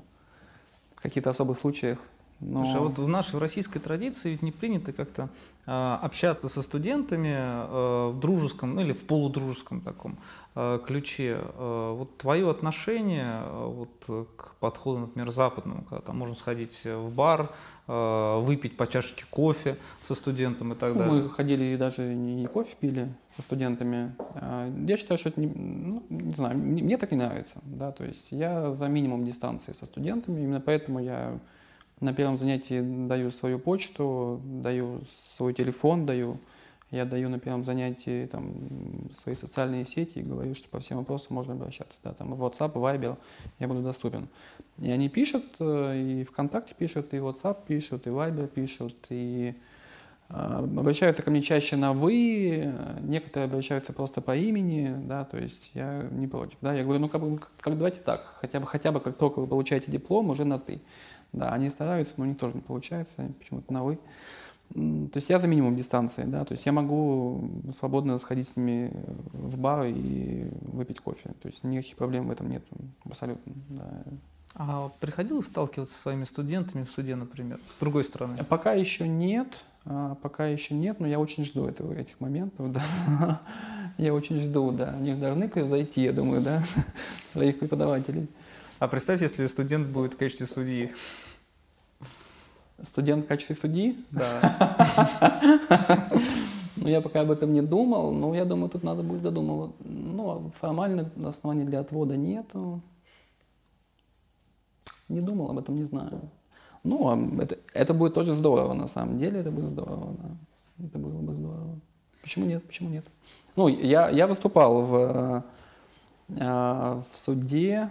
в каких-то особых случаях. Но... Слушай, а вот в нашей в российской традиции ведь не принято как-то э, общаться со студентами э, в дружеском, ну, или в полудружеском таком э, ключе. Э, вот твое отношение э, вот, к подходу, например, западному, когда там можно сходить в бар, э, выпить по чашечке кофе со студентом и так ну, далее. Мы ходили и даже не кофе пили со студентами. Я считаю, что это не, ну, не знаю, мне так не нравится. Да? То есть я за минимум дистанции со студентами, именно поэтому я на первом занятии даю свою почту, даю свой телефон, даю. Я даю на первом занятии там, свои социальные сети и говорю, что по всем вопросам можно обращаться. Да, там, в WhatsApp, Viber я буду доступен. И они пишут, и ВКонтакте пишут, и WhatsApp пишут, и Viber пишут, и э, обращаются ко мне чаще на «вы», некоторые обращаются просто по имени, да, то есть я не против. Да. Я говорю, ну как, как давайте так, хотя бы, хотя бы как только вы получаете диплом, уже на «ты». Да, они стараются, но у них тоже не получается, почему-то на «вы». То есть я за минимум дистанции, да, то есть я могу свободно сходить с ними в бар и выпить кофе. То есть никаких проблем в этом нет абсолютно. Да. А приходилось сталкиваться со своими студентами в суде, например, с другой стороны? Пока еще нет, пока еще нет, но я очень жду этого, этих моментов, да. Я очень жду, да, они должны превзойти, я думаю, да, своих преподавателей. А представь, если студент будет в качестве судьи. Студент в качестве судьи? Да. Ну, я пока об этом не думал, но я думаю, тут надо будет задумываться. Ну, формально оснований для отвода нету. Не думал об этом, не знаю. Ну, это, это будет тоже здорово, на самом деле, это будет здорово, да. Это было бы здорово. Почему нет, почему нет? Ну, я, я выступал в, в суде.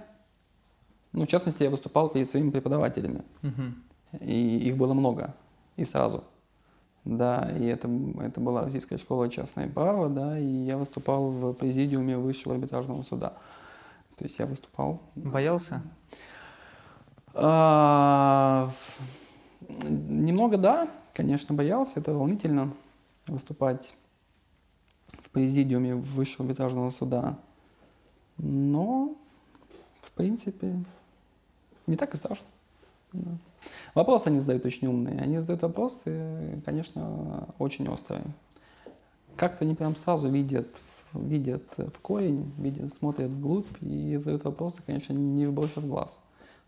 Ну, в частности, я выступал перед своими преподавателями, угу. И их было много, и сразу, да, и это, это была Российская школа частного права, да, и я выступал в президиуме Высшего арбитражного суда, то есть я выступал. Боялся? А, немного, да, конечно, боялся, это волнительно, выступать в президиуме Высшего арбитражного суда, но... В принципе, не так и страшно. Да. Вопросы они задают очень умные. Они задают вопросы, конечно, очень острые. Как-то они прям сразу видят, видят в корень, видят, смотрят вглубь и задают вопросы, конечно, не в бровь, а в глаз.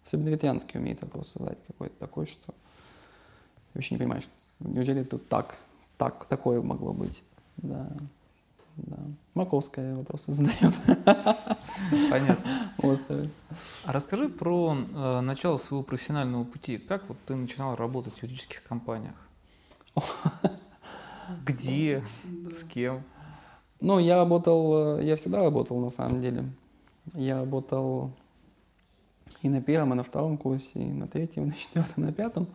Особенно ветрянский умеет вопрос задать какой-то такой, что ты вообще не понимаешь, неужели тут так, так, такое могло быть. Да. Да. Маковская вопросы задает. Понятно. Острове. А расскажи про э, начало своего профессионального пути. Как вот ты начинал работать в юридических компаниях? Где? С кем? Ну, я работал, я всегда работал на самом деле. Я работал и на первом, и на втором курсе, и на третьем, и на четвертом, и на пятом.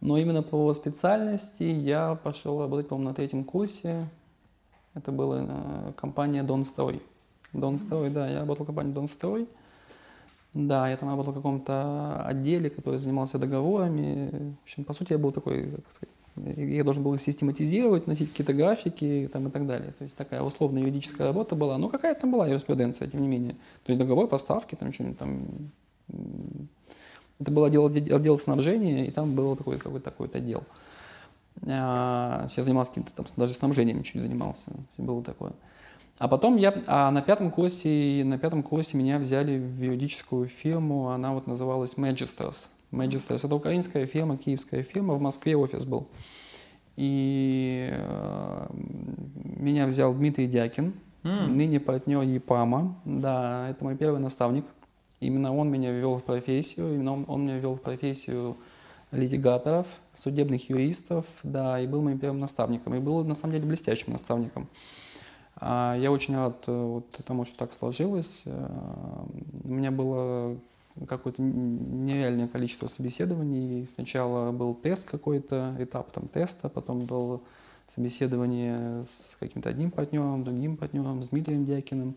Но именно по специальности я пошел работать, по-моему, на третьем курсе. Это была компания «Донстрой». «Донстрой», да, я работал в компании «Донстрой». Да, я там работал в каком-то отделе, который занимался договорами. В общем, по сути, я был такой, как сказать, я должен был систематизировать, носить какие-то графики там, и так далее. То есть такая условная юридическая работа была. Ну, какая-то там была юриспруденция, тем не менее. То есть договор, поставки, там что-нибудь там. Это был отдел, отдел снабжения, и там был такой, какой-то такой-то отдел. Я занимался каким-то там, даже снабжением чуть занимался, было такое. А потом я, а на пятом курсе, на пятом курсе меня взяли в юридическую фирму, она вот называлась Magisters, Magisters. Это украинская фирма, киевская фирма, в Москве офис был. И э, меня взял Дмитрий Дякин, mm. ныне партнер ЕПАМа. Да, это мой первый наставник. Именно он меня ввел в профессию, именно он, он меня ввел в профессию литигаторов, судебных юристов, да, и был моим первым наставником. И был, на самом деле, блестящим наставником. А я очень рад вот, тому, что так сложилось. А, у меня было какое-то нереальное количество собеседований. Сначала был тест какой-то, этап там, теста, потом было собеседование с каким-то одним партнером, другим партнером, с Дмитрием Дякиным.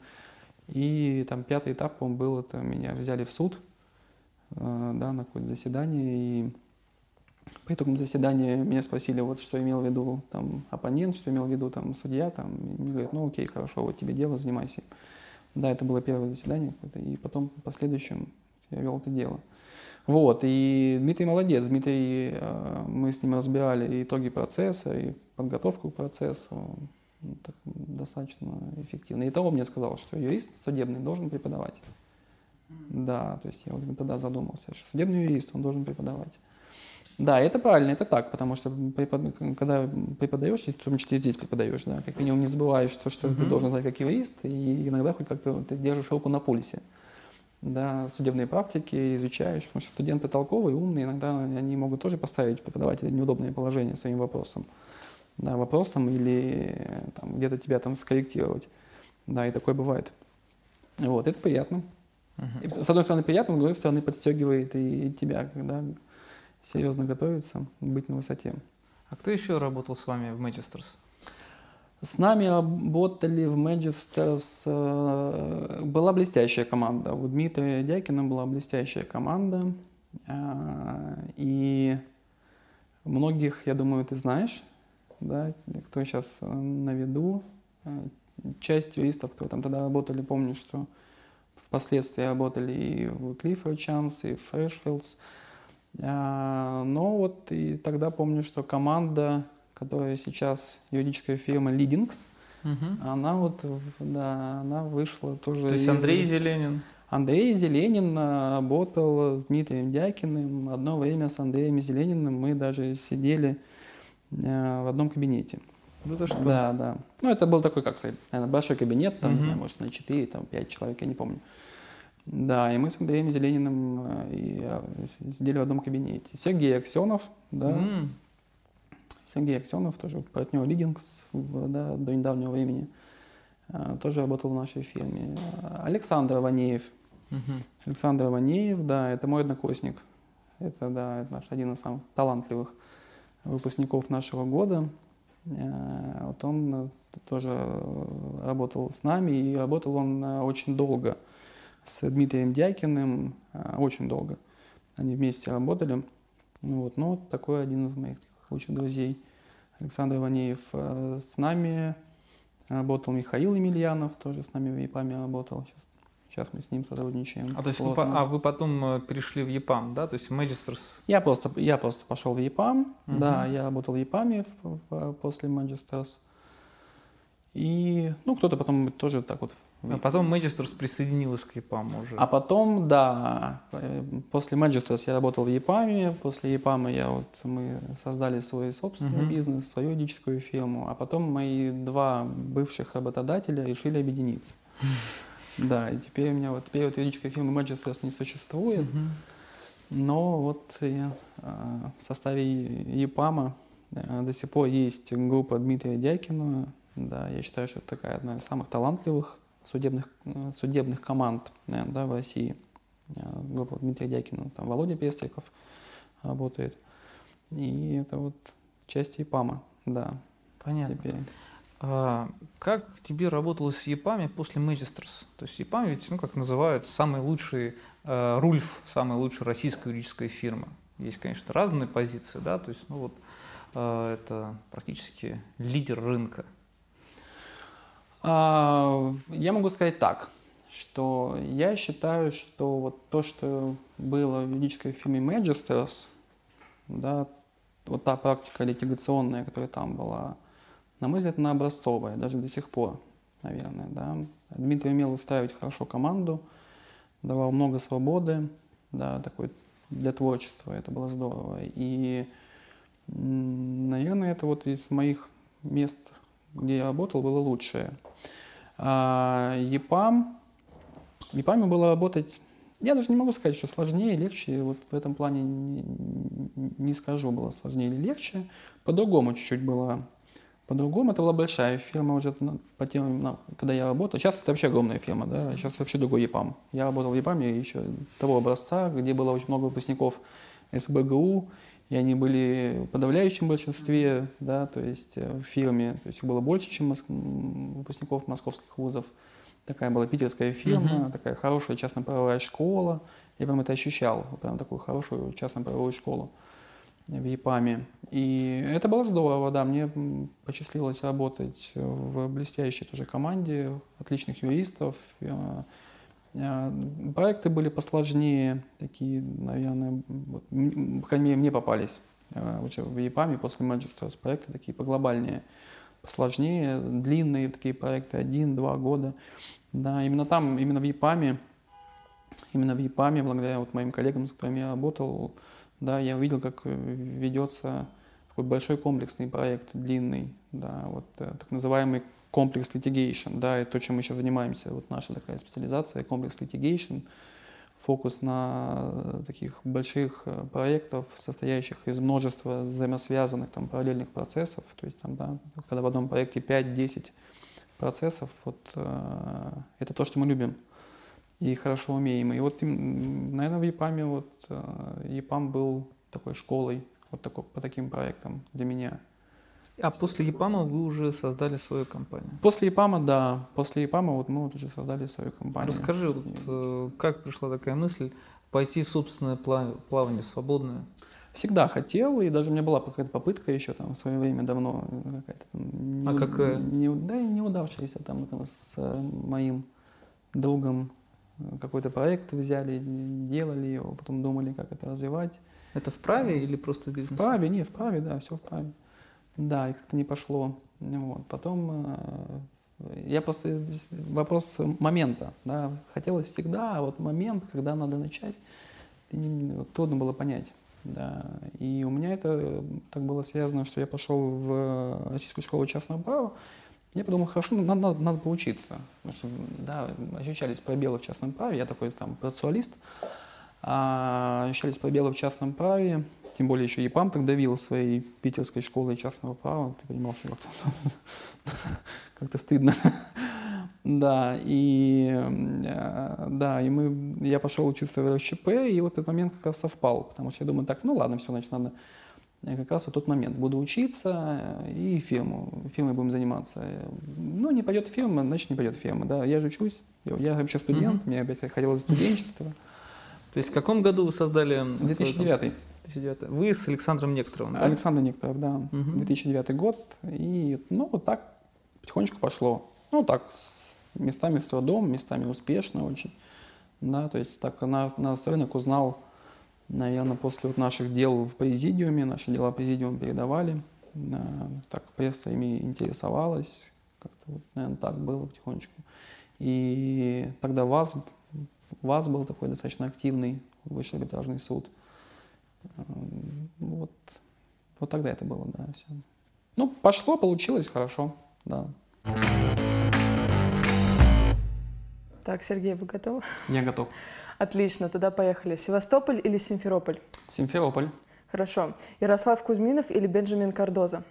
И там пятый этап, по-моему, был, это меня взяли в суд, а, да, на какое-то заседание. И по итогам заседания меня спросили, вот, что имел в виду там, оппонент, что имел в виду там, судья. Там, и мне говорят, ну окей, хорошо, вот тебе дело, занимайся. Да, это было первое заседание, и потом в последующем я вел это дело. Вот, и Дмитрий молодец. Дмитрий, мы с ним разбирали итоги процесса, и подготовку к процессу. Так, достаточно эффективно. И того мне сказал, что юрист судебный должен преподавать. Mm-hmm. Да, то есть я вот тогда задумался, что судебный юрист, он должен преподавать. Да, это правильно, это так, потому что препод... когда преподаешь, в том числе здесь преподаешь, да, как минимум не забываешь, что, что mm-hmm. ты должен знать как юрист, и иногда хоть как-то ты держишь руку на пульсе. Да, судебные практики изучаешь, потому что студенты толковые, умные, иногда они могут тоже поставить преподавателя неудобное положение своим вопросом. Да, вопросом или где-то тебя там скорректировать. Да, и такое бывает. Вот, это приятно. Uh-huh. И, с одной стороны, приятно, с другой стороны, подстегивает и, и тебя, когда серьезно готовиться, быть на высоте. А кто еще работал с вами в Magisters? С нами работали в Magisters. Была блестящая команда. У Дмитрия Дякина была блестящая команда. И многих, я думаю, ты знаешь. Да, кто сейчас на виду. Часть юристов, кто там тогда работали, помню, что впоследствии работали и в Clifford Chance, и в Freshfields. Но вот и тогда помню, что команда, которая сейчас юридическая фирма Lidings, угу. она вот, да, она вышла тоже. То есть из... Андрей Зеленин? Андрей Зеленин работал с Дмитрием Дякиным. Одно время с Андреем Зелениным мы даже сидели в одном кабинете. Ну, да, что? Да, да. Ну, это был такой, как сказать, большой кабинет, там, uh-huh. может, на четыре, пять человек, я не помню. Да, и мы с Андреем Зелениным и, и сидели в одном кабинете. Сергей Аксенов, да. Mm. Сергей Аксенов, тоже партнер Lidings, да, до недавнего времени, тоже работал в нашей фирме. Александр Ванеев. Uh-huh. Александр Ванеев, да, это мой однокурсник. Это, да, это наш один из самых талантливых выпускников нашего года. Вот он тоже работал с нами, и работал он очень долго с Дмитрием Дякиным, очень долго. Они вместе работали. Вот. Но такой один из моих лучших друзей, Александр Ванеев. С нами работал Михаил Емельянов, тоже с нами в ЕПАМе работал. Сейчас, сейчас мы с ним сотрудничаем. А, то есть вы, а вы потом перешли в ЕПАМ, да? То есть в Magisters? Я просто, я просто пошел в ЕПАМ. Uh-huh. Да, я работал в ЕПАМе в, в, после Magisters. И, ну, кто-то потом тоже так вот... А потом Magisters присоединилась к ЕПАМу уже. А потом, да, после Magisters я работал в ЕПАМе. После ЕПАМа я вот, мы создали свой собственный uh-huh. бизнес, свою юридическую фирму. А потом мои два бывших работодателя решили объединиться. Да, и теперь у меня вот, теперь вот юридическая фирма Magisters не существует, uh-huh. но вот я, э, в составе ЕПАМа э, до сих пор есть группа Дмитрия Дякина, да, я считаю, что это такая одна из самых талантливых судебных, э, судебных команд, наверное, да, в России, э, группа Дмитрия Дякина, там Володя Пестриков работает, и это вот часть ЕПАМа, да. Понятно. Теперь. А как тебе работалось с ЕПАМ после Magisters? То есть ЕПАМ ведь, ну, как называют, самый лучший э, Рульф, самая лучшая российская юридическая фирма. Есть, конечно, разные позиции, да, то есть, ну вот, э, это практически лидер рынка. А, я могу сказать так, что я считаю, что вот то, что было в юридической фирме Magisters, да, вот та практика литигационная, которая там была, на мой взгляд, она образцовая, даже до сих пор, наверное, да. Дмитрий умел устраивать хорошо команду, давал много свободы, да, такой для творчества, это было здорово. И, наверное, это вот из моих мест, где я работал, было лучшее. А ЕПАМ, ЕПАМу было работать, я даже не могу сказать, что сложнее, легче, вот в этом плане не, не скажу, было сложнее или легче, по-другому чуть-чуть было. По-другому, это была большая фирма уже по тем, когда я работал. Сейчас это вообще огромная фирма, да, сейчас вообще другой ЕПАМ. Я работал в ЕПАМе еще того образца, где было очень много выпускников СПБГУ, и они были в подавляющем большинстве, да, то есть в фирме, то есть их было больше, чем моск... выпускников московских вузов. Такая была питерская фирма, mm-hmm. такая хорошая частно-правовая школа. Я прям это ощущал, прям такую хорошую частно-правовую школу в ЕПАМе. И это было здорово, да, мне посчастливилось работать в блестящей тоже команде, отличных юристов. Проекты были посложнее, такие, наверное, вот, по крайней мере, мне попались уже в ЕПАМе после Magisters. Проекты такие поглобальнее, посложнее, длинные такие проекты, один-два года. Да, именно там, именно в ЕПАМе, именно в ЕПАМе, благодаря вот моим коллегам, с которыми я работал, да, я увидел, как ведется такой большой комплексный проект, длинный, да, вот так называемый комплекс litigation, да, и то, чем мы сейчас занимаемся, вот наша такая специализация, комплекс litigation, фокус на таких больших проектов, состоящих из множества взаимосвязанных там параллельных процессов, то есть там, да, когда в одном проекте пять-десять процессов, вот это то, что мы любим. И хорошо умеем. И вот, наверное, в ЕПАМе вот ЕПАМ был такой школой, вот такой, по таким проектам для меня. А после ЕПАМа вы уже создали свою компанию? После ЕПАМа, да. После ЕПАМа вот мы вот уже создали свою компанию. Расскажи, вот, как пришла такая мысль пойти в собственное плавание, свободное? Всегда хотел, и даже у меня была какая-то попытка еще там в свое время давно. Какая-то, там, а не, какая? Не, да, не удавшаяся там, там с моим другом. Какой-то проект взяли, делали его, потом думали, как это развивать. Это в праве или просто бизнес? В праве, не, в праве, да, все в праве. Да, и как-то не пошло. Вот. Потом я просто вопрос момента. Да. Хотелось всегда, а вот момент, когда надо начать, трудно было понять. Да. И у меня это так было связано, что я пошел в Российскую школу частного права. Я подумал, хорошо, надо, надо, надо поучиться. Потому что, да, ощущались пробелы в частном праве, я такой там процессуалист, а, ощущались пробелы в частном праве, тем более еще ЕПАМ так давил своей питерской школой частного права, ты понимал, что как-то стыдно. Да, и да, и мы, я пошел учиться в РСЧП, и вот этот момент как раз совпал, потому что я думаю, так, ну ладно, все, значит, надо... Как раз вот тот момент. Буду учиться и фирму, фирмой будем заниматься. Ну, не пойдет фирма, значит, не пойдет фирма. Да? Я же учусь, я, я вообще студент, mm-hmm. мне опять хотелось студенчество. То есть в каком году вы создали? две тысячи девятый. две тысячи девятый. Вы с Александром Некторовым, да? Александр Некторов, да. Mm-hmm. две тысячи девятый год. И, ну, вот так потихонечку пошло. Ну, так, с местами с трудом, местами успешно очень. Да, то есть так на, нас рынок узнал, наверное, после вот наших дел в президиуме, наши дела президиум передавали, так пресса ими интересовалась, как-то вот, наверное, так было потихонечку. И тогда ВАЗ, ВАЗ был такой достаточно активный, Высший арбитражный суд. Вот, вот тогда это было, да, все. Ну, пошло, получилось хорошо, да. Так, Сергей, вы готовы? Я готов. Отлично, тогда поехали. Севастополь или Симферополь? Симферополь. Хорошо. Ярослав Кузьминов или Бенджамин Кардоза?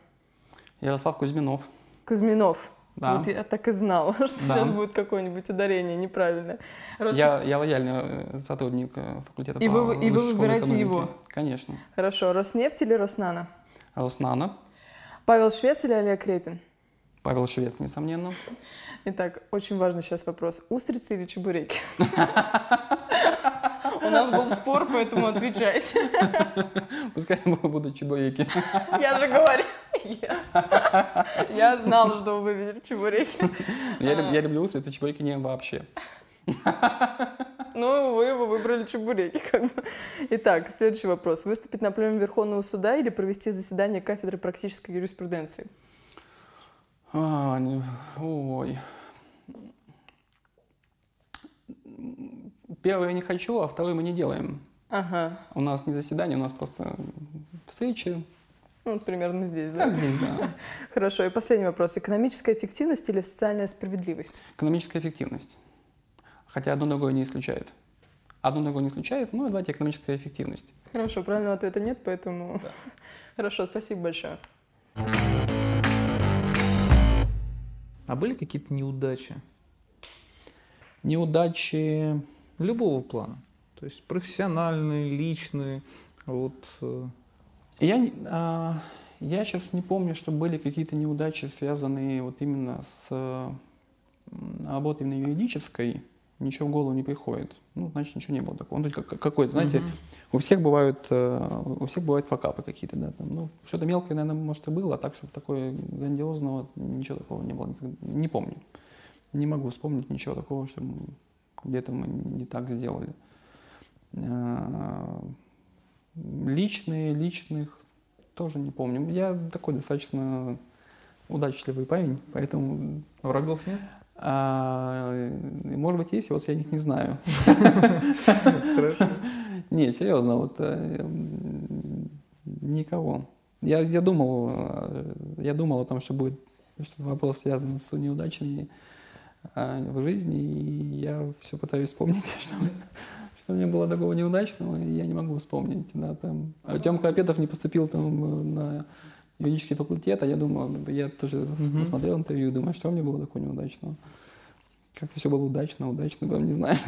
Ярослав Кузьминов. Кузьминов. Да. Вот я так и знал, что да. сейчас будет какое-нибудь ударение неправильное. Рос... Я, я лояльный сотрудник факультета и права. Вы, и вы выбираете его? Конечно. Хорошо. Роснефть или Роснана? Роснана. Павел Швец или Олег Репин? Павел Швец, несомненно. Итак, очень важный сейчас вопрос. Устрицы или чебуреки? У нас был спор, поэтому отвечайте. Пускай будут чебуреки. Я же говорю, yes. Я знала, что вы выберете чебуреки. Я, я люблю устрицы, чебуреки не вообще. Ну, вы его выбрали чебуреки, как бы. Итак, следующий вопрос. Выступить на пленуме Верховного суда или провести заседание кафедры практической юриспруденции? А, не, ой. Первое не хочу, а второе мы не делаем. Ага. У нас не заседание, у нас просто встречи. Ну, примерно здесь, да? Как здесь, да. Хорошо. И последний вопрос. Экономическая эффективность или социальная справедливость? Экономическая эффективность. Хотя одно другое не исключает. Одно другое не исключает, ну, давайте экономическая эффективность. Хорошо. Правильного ответа нет, поэтому... Да. Хорошо. Спасибо большое. А были какие-то неудачи? Неудачи любого плана. То есть профессиональные, личные, вот... Я, а, я сейчас не помню, что были какие-то неудачи, связанные вот именно с работой именно юридической. Ничего в голову не приходит. Ну, значит, ничего не было такого. Ну, то есть какой-то, знаете, mm-hmm. у всех бывают, у всех бывают факапы какие-то, да, там, ну, что-то мелкое, наверное, может и было, а так, чтобы такое грандиозного, ничего такого не было. Не помню. Не могу вспомнить ничего такого, что где-то мы не так сделали. Личные, личных тоже не помню. Я такой достаточно удачливый парень, поэтому... Врагов нет? А, может быть, есть, вот я их не знаю. Не, серьезно, вот никого. Я думал, я думал о том, что будет вопрос связан с неудачами в жизни, и я все пытаюсь вспомнить, что... У меня было такого неудачного, я не могу вспомнить. Да, там. Артем Карапетов не поступил там, на юридический факультет, а я думал, я тоже mm-hmm. посмотрел интервью и думаю, что у меня было такого неудачного. Как-то все было удачно, удачно, прям не знаю.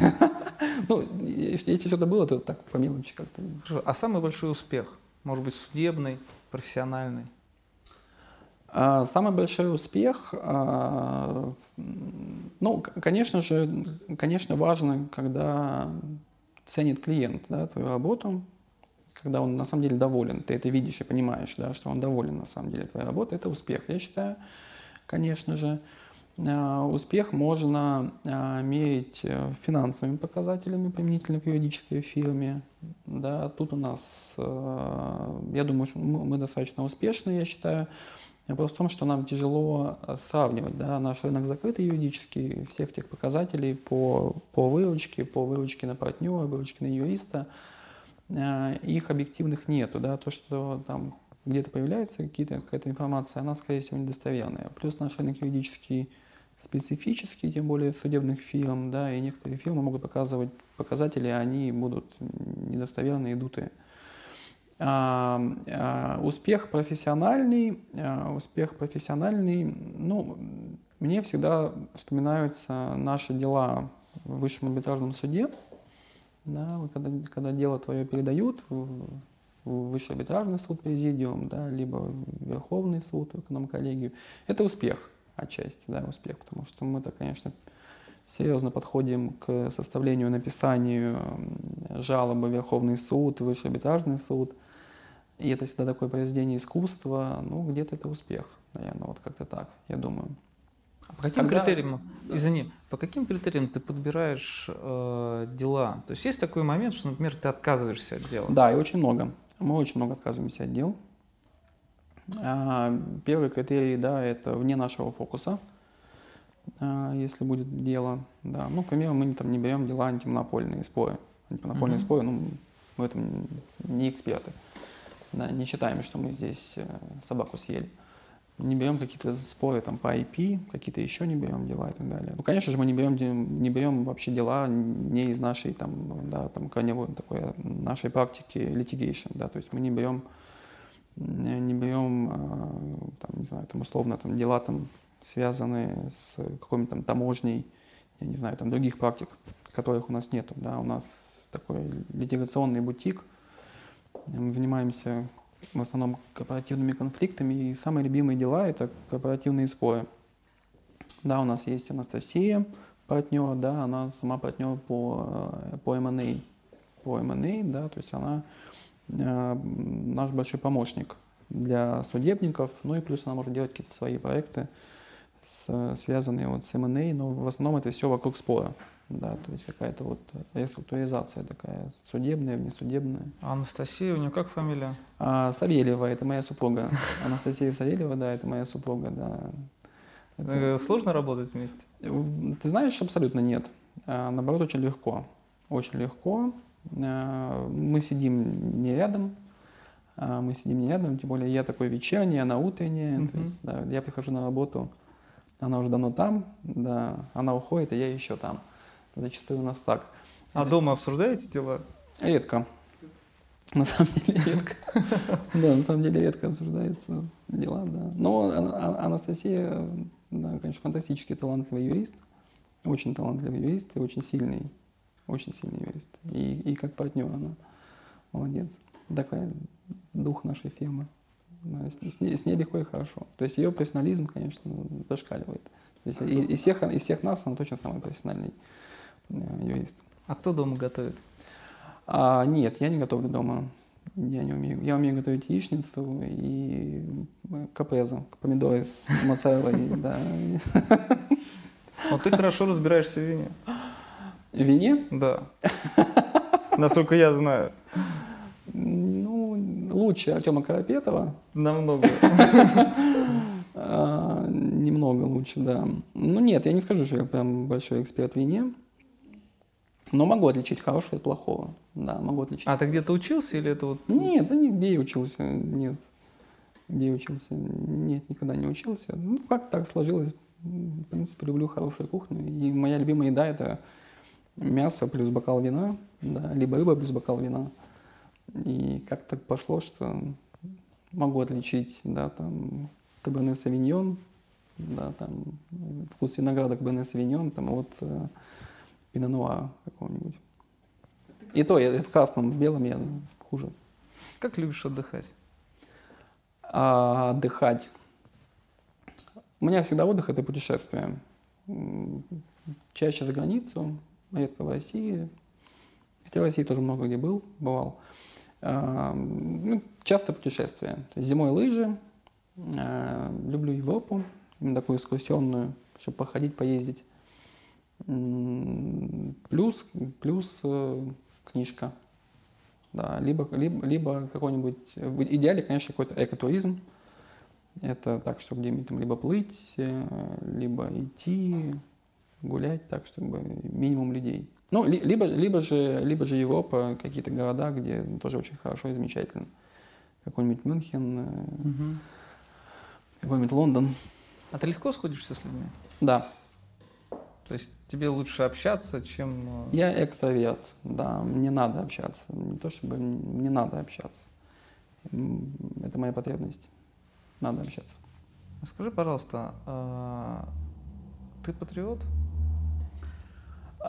Ну, если что-то было, то так по мелочи как-то. А самый большой успех? Может быть, судебный, профессиональный? Самый большой успех, ну, конечно же, конечно, важно, когда... ценит клиент, да, твою работу, когда он на самом деле доволен, ты это видишь и понимаешь, да, что он доволен на самом деле твоей работой, это успех, я считаю, конечно же. Успех можно мерить финансовыми показателями, применительно к юридической фирме, да, тут у нас, я думаю, что мы достаточно успешны, я считаю. Вопрос в том, что нам тяжело сравнивать, да, наш рынок закрытый юридический, всех тех показателей по, по выручке, по выручке на партнера, выручке на юриста, э, их объективных нету, да, то, что там где-то появляется какая-то информация, она, скорее всего, недостоверная. Плюс наш рынок юридический специфический, тем более судебных фирм, да, и некоторые фирмы могут показывать показатели, а они будут недостоверные и дутые. А, а, успех профессиональный, а, успех профессиональный, ну, мне всегда вспоминаются наши дела в Высшем арбитражном суде, да, когда, когда дело твое передают в, в Высший арбитражный суд, президиум, да, либо в Верховный суд, в эконом-коллегию, это успех отчасти, да, успех, потому что мы-то, конечно, серьезно подходим к составлению, написанию жалобы в Верховный суд, Высший арбитражный суд. И это всегда такое произведение искусства, ну, где-то это успех, наверное, вот как-то так, я думаю. А по каким Когда... критериям, извини, по каким критериям ты подбираешь э, дела? То есть есть такой момент, что, например, ты отказываешься от дела? Да, и очень много. Мы очень много отказываемся от дел. А, первый критерий, да, это вне нашего фокуса, а, если будет дело, да. Ну, к примеру, мы там не берем дела антимонопольные споры. Антимонопольные mm-hmm. споры, ну, мы в этом не эксперты. Да, не считаем, что мы здесь собаку съели. Не берем какие-то споры там, по ай пи, какие-то еще не берем дела и так далее. Ну, конечно же, мы не берем, не берем вообще дела не из нашей там, да, там, корневой такой, нашей практики litigation. Да, то есть мы не берем, не берем там, не знаю, там, условно там, дела, там, связанные с какой-нибудь там, таможней, я не знаю, там, других практик, которых у нас нету. Да, у нас такой литигационный бутик. Мы занимаемся в основном корпоративными конфликтами, и самые любимые дела – это корпоративные споры. Да, у нас есть Анастасия, партнер, да, она сама партнер по, по эм энд эй, по эм энд эй, да, то есть она э, наш большой помощник для судебников, ну и плюс она может делать какие-то свои проекты, с, связанные вот с эм энд эй, но в основном это все вокруг спора. Да, то есть какая-то вот реструктуризация такая, судебная, внесудебная. А Анастасия, у нее как фамилия? А, Савельева, это моя супруга. Анастасия Савельева, да, это моя супруга, да. Это... Сложно работать вместе? Ты знаешь, абсолютно нет. А, наоборот, очень легко. Очень легко. Мы сидим не рядом, мы сидим не рядом, тем более я такой вечерний, она утренняя. Mm-hmm. То есть, да, я прихожу на работу, она уже давно там, да, она уходит, а я еще там. Зачастую у нас так. А это... дома обсуждаете дела? Редко. На самом деле редко. Да, на самом деле редко обсуждаются дела, да. Но Анастасия, конечно, фантастически талантливый юрист, очень талантливый юрист и очень сильный, очень сильный юрист. И как партнер она молодец. Такая дух нашей фирмы. С ней легко и хорошо. То есть ее профессионализм, конечно, зашкаливает. Из всех нас она точно самый профессиональный юрист. А кто дома готовит? А, нет, я не готовлю дома. Я не умею. Я умею готовить яичницу и капрезу, помидоры с моцареллой. Да. Но ты хорошо разбираешься в вине. В вине? Да. Насколько я знаю. Ну, лучше Артема Карапетова. Намного. Немного лучше, да. Ну нет, я не скажу, что я прям большой эксперт в вине. Но могу отличить хорошее от плохого. Да, могу отличить. А ты где-то учился или это вот... Нет, да нигде я учился, нет. Где я учился? Нет, никогда не учился. Ну, как так сложилось. В принципе, люблю хорошую кухню. И моя любимая еда – это мясо плюс бокал вина, да, либо рыба плюс бокал вина. И как так пошло, что могу отличить, да, там, каберне-савиньон, да, там, вкус винограда каберне-савиньон, там, от... пино-нуара какого-нибудь. И то, я в красном, в белом я хуже. Как любишь отдыхать? А, отдыхать. У меня всегда отдых – это путешествие. Чаще за границу, редко в России. Хотя в России тоже много где был, бывал. А, ну, часто путешествия. То есть зимой лыжи. А, люблю Европу, именно такую экскурсионную, чтобы походить, поездить. Плюс, плюс э, книжка, да, либо, либо, либо какой-нибудь, в идеале, конечно, какой-то экотуризм, это так, чтобы где-нибудь там либо плыть, либо идти, гулять так, чтобы минимум людей. Ну, ли, либо, либо, же, либо же Европа, какие-то города, где тоже очень хорошо и замечательно. Какой-нибудь Мюнхен, угу. Какой-нибудь Лондон. А ты легко сходишься с людьми? Да. То есть тебе лучше общаться, чем... Я экстраверт, да, мне надо общаться. Не то чтобы не надо общаться. Это моя потребность. Надо общаться. Скажи, пожалуйста, ты патриот?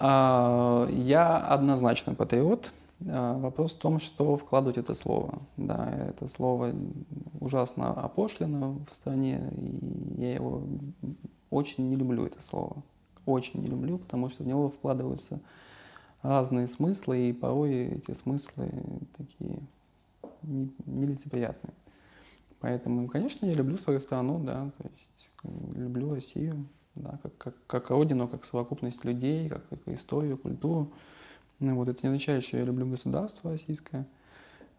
Я однозначно патриот. Вопрос в том, что вкладывать это слово. Да, это слово ужасно опошлено в стране, и я его очень не люблю, это слово. Очень не люблю, потому что в него вкладываются разные смыслы, и порой эти смыслы такие нелицеприятные. Поэтому, конечно, я люблю свою страну, да, то есть люблю Россию, да, как, как, как родину, как совокупность людей, как, как историю, культуру. Ну, вот это не означает, что я люблю государство российское,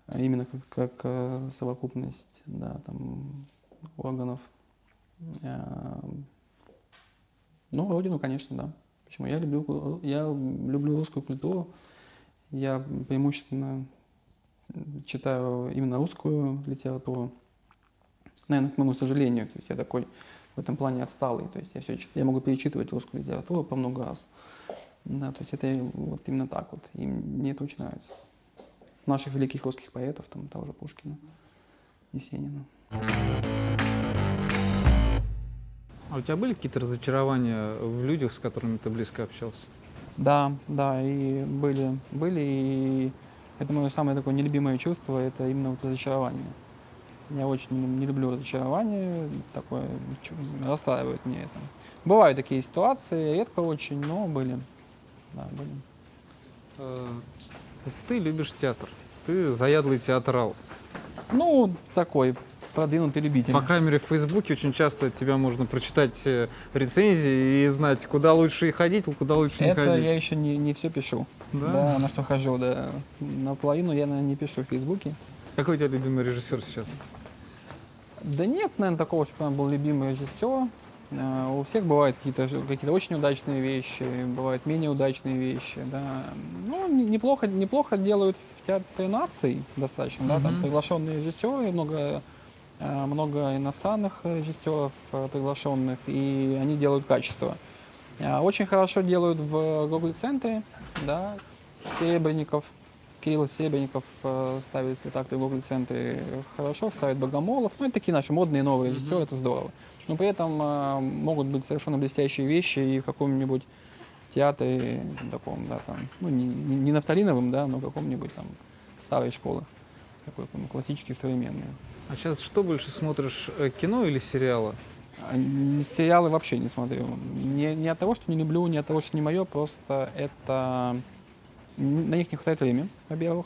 а именно как, как совокупность, да, там, органов. Ну, родину, конечно, да. Почему? Я люблю, я люблю русскую культуру. Я преимущественно читаю именно русскую литературу. Наверное, к моему сожалению. То есть я такой в этом плане отсталый. То есть я, все, я могу перечитывать русскую литературу по много раз. Да, то есть это вот именно так вот. И мне это очень нравится. Наших великих русских поэтов, там, того же Пушкина, Есенина. А у тебя были какие-то разочарования в людях, с которыми ты близко общался? Да, да, и были, были, и это мое самое такое нелюбимое чувство, это именно вот разочарование. Я очень не люблю разочарование, такое расстраивает меня это. Бывают такие ситуации, редко очень, но были, да, были. Ты любишь театр, ты заядлый театрал. Ну, такой. Продвинутый любитель. По камере в Фейсбуке очень часто тебя можно прочитать рецензии и знать, куда лучше и ходить, куда лучше не ходить. Это я еще не, не все пишу. Да? Да, на что хожу, да. Наполовину я, наверное, не пишу в Фейсбуке. Какой у тебя любимый режиссер сейчас? Да нет, наверное, такого, что прям был любимый режиссер. У всех бывают какие-то какие-то очень удачные вещи, бывают менее удачные вещи, да. Ну, неплохо, неплохо делают в Театре наций достаточно, да, там приглашенные режиссеры, много, много иностранных режиссеров приглашенных, и они делают качество. Очень хорошо делают в Гоголь-центре, да, Серебренников, Кирилл Серебренников ставит спектакли в Гоголь-центре хорошо, ставит Богомолов, ну, это такие наши модные новые режиссеры, это здорово. Но при этом э, могут быть совершенно блестящие вещи и в каком-нибудь театре, таком, да, там, ну, не, не нафталиновом, да, но в каком-нибудь там старой школы, такой там, классический, современный. А сейчас что больше смотришь, кино или сериалы? Сериалы вообще не смотрю. Не, не от того, что не люблю, не от того, что не мое, просто это... На них не хватает времени, во-первых.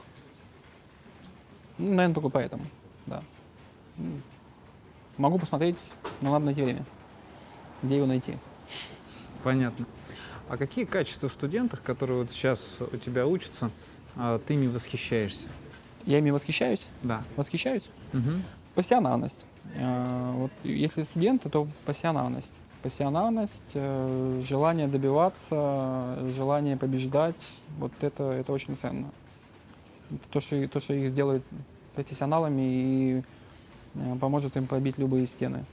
Наверное, только поэтому, да. Могу посмотреть, но надо найти время. Где его найти? Понятно. А какие качества в студентах, которые вот сейчас у тебя учатся, ты ими восхищаешься? Я ими восхищаюсь? Да. Восхищаюсь? Угу. Пассионарность. Вот если студенты, то пассионарность. Пассионарность, желание добиваться, желание побеждать. Вот это, это очень ценно. То что, то, что их сделает профессионалами и поможет им пробить любые стены.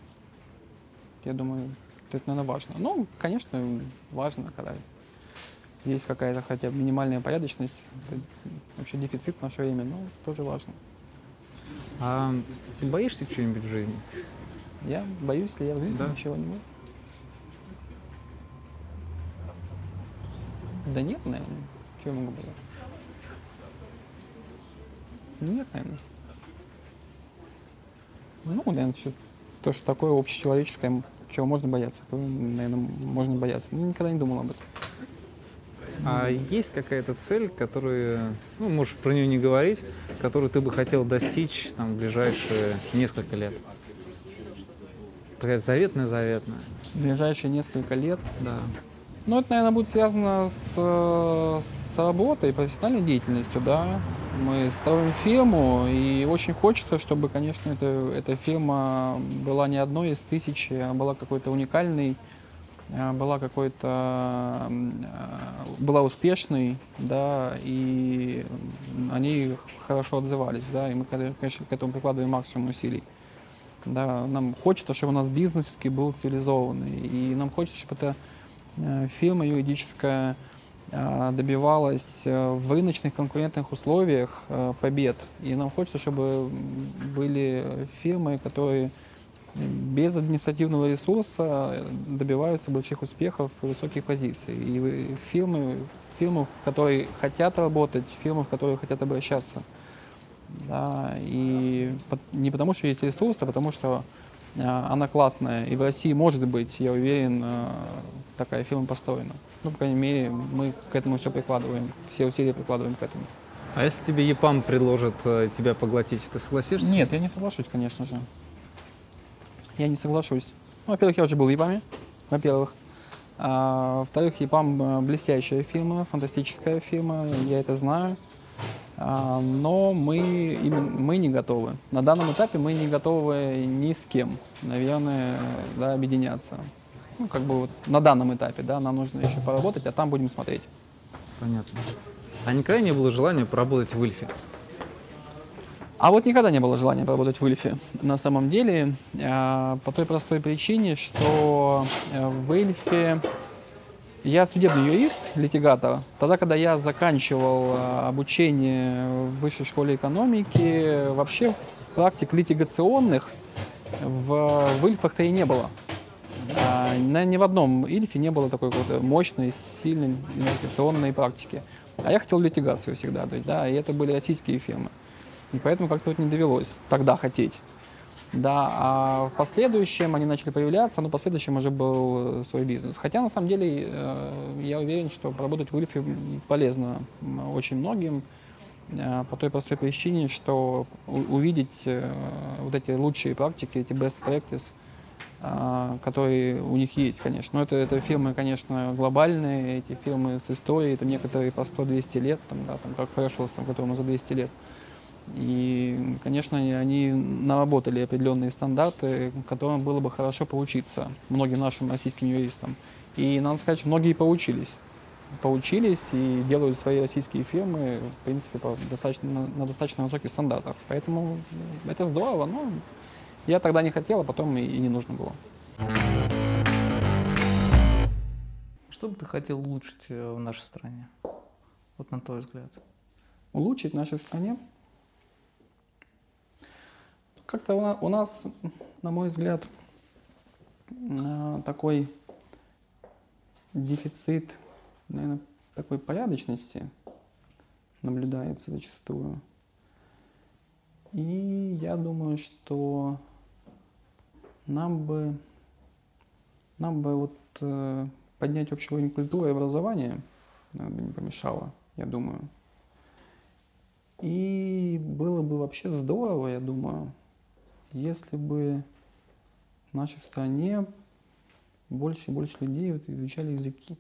Я думаю, это, наверное, важно. Ну, конечно, важно, когда есть какая-то хотя бы минимальная порядочность. Это вообще дефицит в наше время, но тоже важно. А ты боишься чего-нибудь в жизни? Я боюсь, ли я в жизни да. ничего не буду? Да нет, наверное. Чего я могу бояться? Нет, наверное. Ну, наверное, то, что такое общечеловеческое, чего можно бояться, то, наверное, можно бояться. Ну, никогда не думал об этом. А есть какая-то цель, которую, ну, можешь про нее не говорить, которую ты бы хотел достичь там, в ближайшие несколько лет? Такая заветная-заветная. В ближайшие несколько лет? Да. Ну, это, наверное, будет связано с, с работой, профессиональной деятельностью, да. Мы строим фирму, и очень хочется, чтобы, конечно, это, эта фирма была не одной из тысячи, а была какой-то уникальной, была какой-то, была успешной, да, и они хорошо отзывались, да, и мы, конечно, к этому прикладываем максимум усилий. Да, нам хочется, чтобы у нас бизнес все-таки был цивилизованный, и нам хочется, чтобы это фирма юридическая добивалась в рыночных конкурентных условиях побед. И нам хочется, чтобы были фирмы, которые без административного ресурса добиваются больших успехов и высоких позиций. И фирмы, фирмы, в которые хотят работать, фирмы, в которые хотят обращаться. Да, и не потому, что есть ресурсы, а потому, что она классная, и в России, может быть, я уверен, такая фирма построена. Ну, по крайней мере, мы к этому все прикладываем, все усилия прикладываем к этому. А если тебе ЕПАМ предложит тебя поглотить, ты согласишься? Нет, я не соглашусь, конечно же. Я не соглашусь. Ну, во-первых, я уже был в ЕПАМе, во-первых. А, во-вторых, ЕПАМ блестящая фирма, фантастическая фирма, я это знаю. Но мы, мы не готовы. На данном этапе мы не готовы ни с кем, наверное, да, объединяться. Ну, как бы вот на данном этапе, да, нам нужно еще поработать, а там будем смотреть. Понятно. А никогда не было желания поработать в Ильфе? А вот никогда не было желания поработать в Ильфе, на самом деле, по той простой причине, что в Ильфе... Я судебный юрист, литигатор. Тогда, когда я заканчивал обучение в Высшей школе экономики, вообще практик литигационных в, в Ильфах-то и не было. А, ни в одном Ильфе не было такой какой-то мощной, сильной литигационной практики. А я хотел литигацию всегда, да, и это были российские фирмы. И поэтому как-то вот не довелось тогда хотеть. Да, а в последующем они начали появляться, но в последующем уже был свой бизнес. Хотя, на самом деле, я уверен, что поработать в Ильфе полезно очень многим по той простой причине, что увидеть вот эти лучшие практики, эти best practice, которые у них есть, конечно. Но это, это фирмы, конечно, глобальные, эти фирмы с историей, там некоторые по сто-двести лет, там, да, там, как Freshfields, там, которому за двести лет. И, конечно, они наработали определенные стандарты, которым было бы хорошо поучиться многим нашим российским юристам. И, надо сказать, многие поучились. Поучились и делают свои российские фирмы, в принципе, по достаточно, на достаточно высоких стандартах. Поэтому это здорово, но я тогда не хотел, а потом и не нужно было. Что бы ты хотел улучшить в нашей стране? Вот на твой взгляд. Улучшить в нашей стране? Как-то у нас, на мой взгляд, такой дефицит, наверное, такой порядочности наблюдается зачастую. И я думаю, что нам бы, нам бы вот поднять общий уровень культуры и образования, наверное, бы не помешало, я думаю. И было бы вообще здорово, я думаю, если бы в нашей стране больше и больше людей вот изучали языки,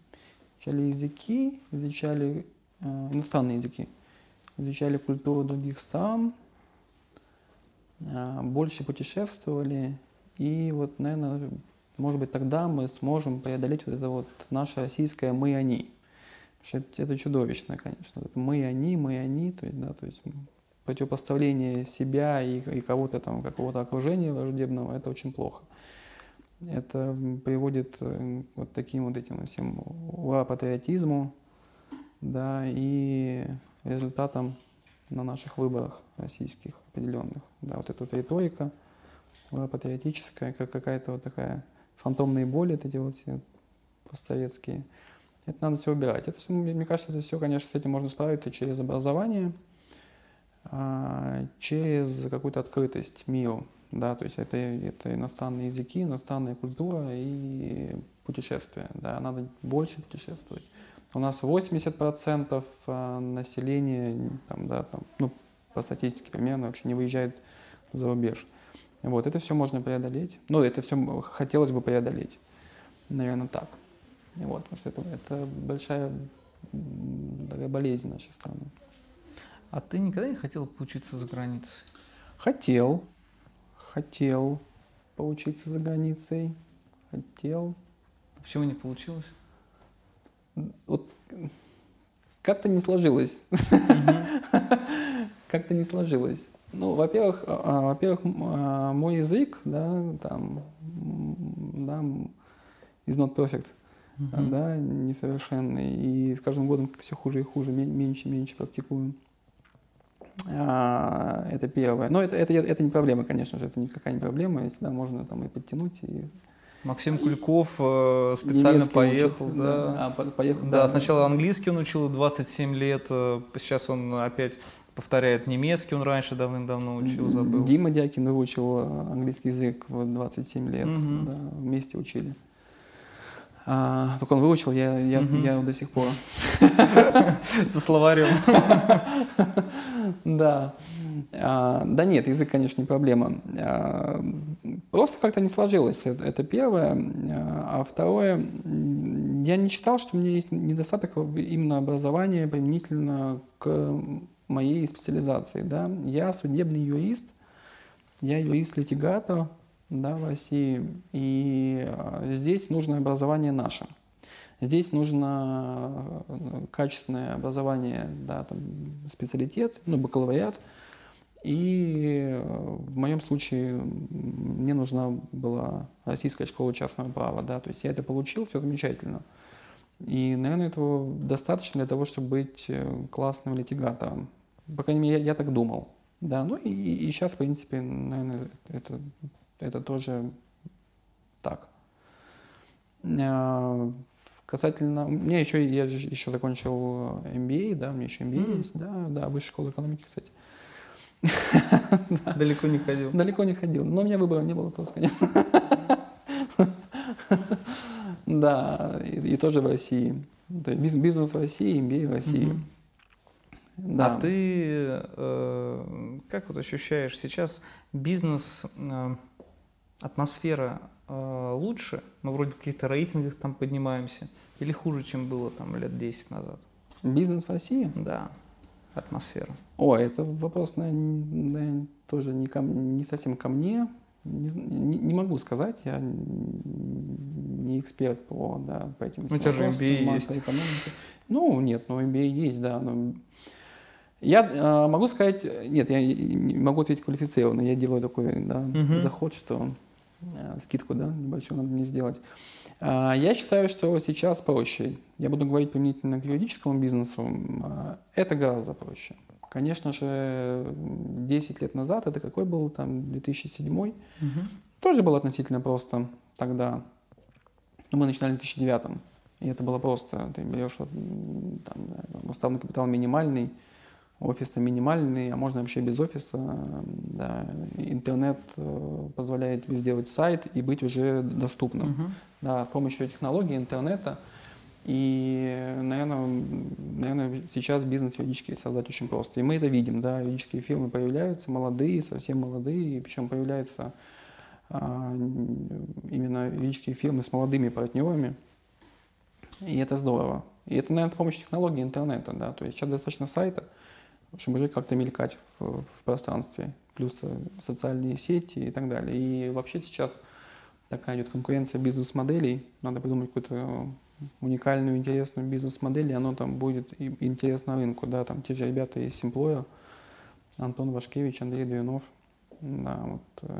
изучали языки, изучали э, иностранные языки, изучали культуру других стран, э, больше путешествовали. И вот, наверное, может быть, тогда мы сможем преодолеть вот это вот наше российское «мы и они». Потому что это чудовищно, конечно. Это «мы и они», «мы и они», то есть, да, то есть противопоставление себя и, и кого-то там, какого-то окружения враждебного, это очень плохо. Это приводит к вот таким вот этим всем ура-патриотизму, да, и результатам на наших выборах российских определенных. Да, вот эта вот риторика ура-патриотическая, как какая-то вот такая фантомные боли, эти вот все постсоветские. Это надо все убирать. Это все, мне кажется, это все, конечно, с этим можно справиться через образование, через какую-то открытость миру, да, то есть это, это иностранные языки, иностранная культура и путешествия, да, надо больше путешествовать. У нас восемьдесят процентов населения, там, да, там, ну, по статистике примерно, вообще не выезжает за рубеж. Вот, это все можно преодолеть, ну, это все хотелось бы преодолеть, наверное, так. Вот, потому что это, это большая такая болезнь нашей страны. А ты никогда не хотел поучиться за границей? Хотел. Хотел поучиться за границей. Хотел. А почему не получилось? Вот как-то не сложилось. Как-то не сложилось. Ну, во-первых, во-первых, мой язык, да, там, да, is not perfect. Да, несовершенный. И с каждым годом как-то все хуже и хуже, меньше и меньше практикую. А, это первое. Но это, это, это не проблема, конечно же, это никакая не проблема, всегда можно там и подтянуть. И... Максим Кульков э, специально поехал. Учитель, да. Да. А, поехал да, да, сначала английский он учил двадцать семь лет, сейчас он опять повторяет немецкий, он раньше давным-давно учил, забыл. Дима Дякин выучил английский язык в двадцать семь лет, угу. Да, вместе учили. А, только он выучил, я, я, угу. Я до сих пор. За словарем. Да. А, да нет, язык, конечно, не проблема. А, просто как-то не сложилось, это, это первое. А второе, я не считал, что у меня есть недостаток именно образования применительно к моей специализации. Да? Я судебный юрист, я юрист-литигатор, да, в России, и здесь нужно образование наше. Здесь нужно качественное образование, да, там, специалитет, ну, бакалавриат. И в моем случае мне нужна была Российская школа частного права. Да, то есть я это получил, все замечательно. И, наверное, этого достаточно для того, чтобы быть классным литигатором. По крайней мере, я, я так думал. Да, ну и, и сейчас, в принципе, наверное, это... Это тоже так. А, касательно... У меня еще... Я еще закончил эм би эй, да, у меня еще эм би эй mm-hmm. есть, да, да, Высшая школа экономики, кстати. Далеко не ходил. Далеко не ходил, но у меня выбора не было просто, конечно. Да, и тоже в России. Бизнес в России, эм би эй в России. Да. А ты э, как вот ощущаешь сейчас бизнес, э, атмосфера э, лучше? Мы вроде в каких-то рейтингах там поднимаемся. Или хуже, чем было там лет десять назад? Бизнес в России? Да. атмосферу? О, это вопрос, наверное, тоже не, ко, не совсем ко мне. Не, не, не могу сказать, я не эксперт по, да, по этим вопросам макроэкономики. Ну, нет, но эм би эй есть, да. Но... Я э, могу сказать, нет, я не могу ответить квалифицированно, я делаю такой, да, угу. заход, что э, скидку, да, небольшую надо мне сделать. Э, я считаю, что сейчас проще. Я буду говорить применительно к юридическому бизнесу, э, это гораздо проще. Конечно же, десять лет назад, это какой был, там, две тысячи седьмой, угу. тоже было относительно просто тогда. Мы начинали в две тысячи девятом, и это было просто. Ты берешь там, да, уставный капитал минимальный, офис минимальный, а можно вообще без офиса. Да. Интернет позволяет сделать сайт и быть уже доступным. Угу. Да, с помощью технологий интернета. И, наверное, наверное, сейчас бизнес юридический создать очень просто. И мы это видим, да, юридические фирмы появляются, молодые, совсем молодые, и причем появляются а, именно юридические фирмы с молодыми партнерами, и это здорово. И это, наверное, с помощью технологии интернета, да, то есть сейчас достаточно сайта, чтобы уже как-то мелькать в, в пространстве, плюс социальные сети и так далее. И вообще сейчас такая идет конкуренция бизнес-моделей, надо придумать какую-то уникальную, интересную бизнес-модель, и оно там будет интересно рынку, да, там те же ребята из Simplawyer, Антон Вашкевич, Андрей Донцов, да, вот,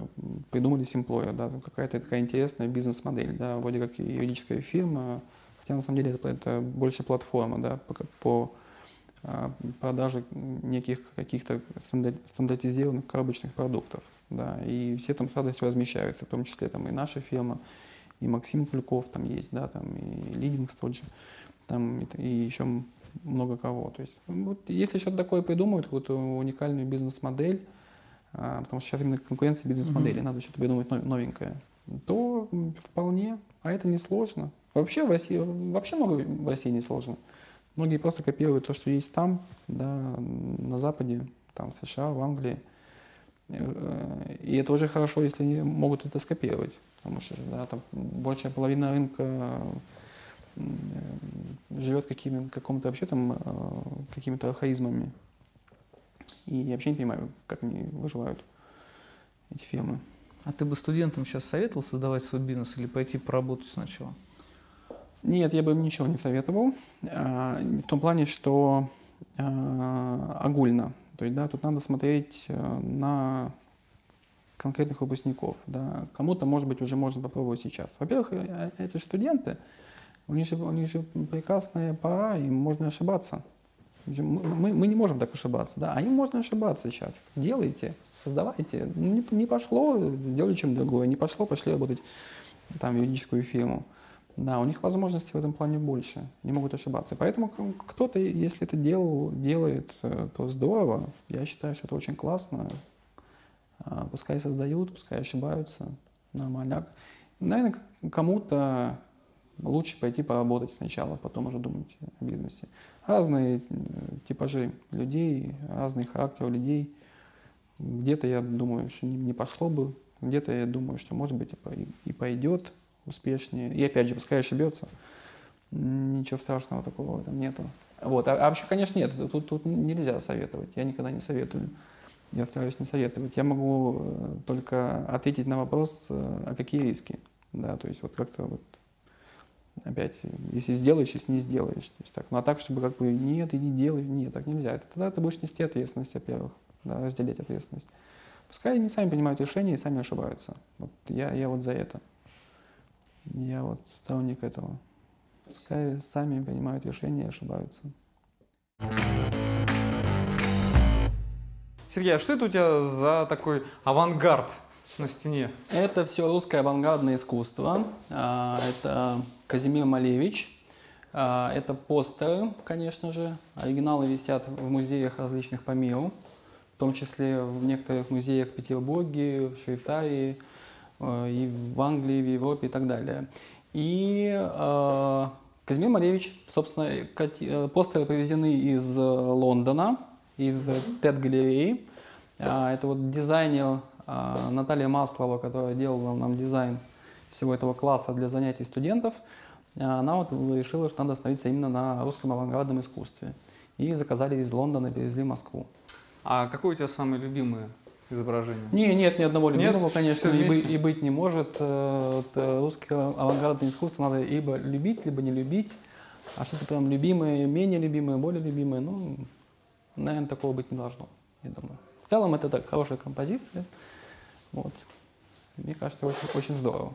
придумали Simplawyer, да, какая-то такая интересная бизнес-модель, да, вроде как юридическая фирма, хотя на самом деле это, это больше платформа, да, по, по а, продаже неких каких-то стандартизированных коробочных продуктов, да, и все там с радостью размещаются, в том числе там и наша фирма, и Максим Кульков там есть, да, там и Lidings тот же, там, и, и еще много кого. То есть, вот, если что-то такое придумают, какую-то уникальную бизнес-модель, а, потому что сейчас именно конкуренция бизнес-моделей, mm-hmm. надо что-то придумать новенькое, то вполне, а это несложно. Вообще в России, вообще много в России несложно. Многие просто копируют то, что есть там, да, на Западе, там в США, в Англии. И это уже хорошо, если они могут это скопировать. Потому что, да, там большая половина рынка живет какими-то вообще там какими-то архаизмами. И я вообще не понимаю, как они выживают, эти фирмы. А ты бы студентам сейчас советовал создавать свой бизнес или пойти поработать сначала? Нет, я бы им ничего не советовал. В том плане, что огульно. То есть, да, тут надо смотреть на конкретных выпускников. Да. Кому-то, может быть, уже можно попробовать сейчас. Во-первых, эти студенты, у них же, у них же прекрасная пора, им можно ошибаться. Мы, мы не можем так ошибаться, да, а им можно ошибаться сейчас. Делайте, создавайте. Не, не пошло, делай чем другое. Не пошло, пошли работать там, в юридическую фирму. Да, у них возможностей в этом плане больше, не могут ошибаться. Поэтому кто-то, если это делал, делает, то здорово. Я считаю, что это очень классно. Пускай создают, пускай ошибаются. Нормально. Наверное, кому-то лучше пойти поработать сначала, потом уже думать о бизнесе. Разные типажи людей, разный характер людей. Где-то я думаю, что не пошло бы, где-то я думаю, что, может быть, и пойдет успешнее. И опять же, пускай ошибется. Ничего страшного такого там нету. Вот. А, а вообще, конечно, нет. Тут, тут нельзя советовать. Я никогда не советую. Я стараюсь не советовать. Я могу только ответить на вопрос, а какие риски. Да, то есть вот как-то вот опять, если сделаешь, если не сделаешь. То есть так. Ну а так, чтобы как бы нет, иди делай. Нет, так нельзя. Это, тогда ты будешь нести ответственность, во-первых. Да, разделять ответственность. Пускай они сами принимают решения и сами ошибаются. Вот я, я вот за это. Я вот сторонник этого. Пускай сами принимают решения и ошибаются. Сергей, а что это у тебя за такой авангард на стене? Это все русское авангардное искусство. Это Казимир Малевич. Это постеры, конечно же. Оригиналы висят в музеях различных по миру. В том числе в некоторых музеях в Петербурге, в Швейцарии, и в Англии, и в Европе, и так далее. И э, Казимир Малевич, собственно, постеры привезены из Лондона, из Тед-галереи. Это вот дизайнер э, Наталья Маслова, которая делала нам дизайн всего этого класса для занятий студентов. Она вот решила, что надо остановиться именно на русском авангардном искусстве. и заказали из Лондона, привезли в Москву. А какое у тебя самое любимое изображение? Не, нет, ни одного любимого, нет, конечно, и, бы, и быть не может. Русское авангардное искусство надо либо любить, либо не любить. А что-то прям любимое, менее любимое, более любимое, ну, наверное, такого быть не должно, я думаю. В целом это так, хорошая композиция. Вот. Мне кажется, очень, очень здорово.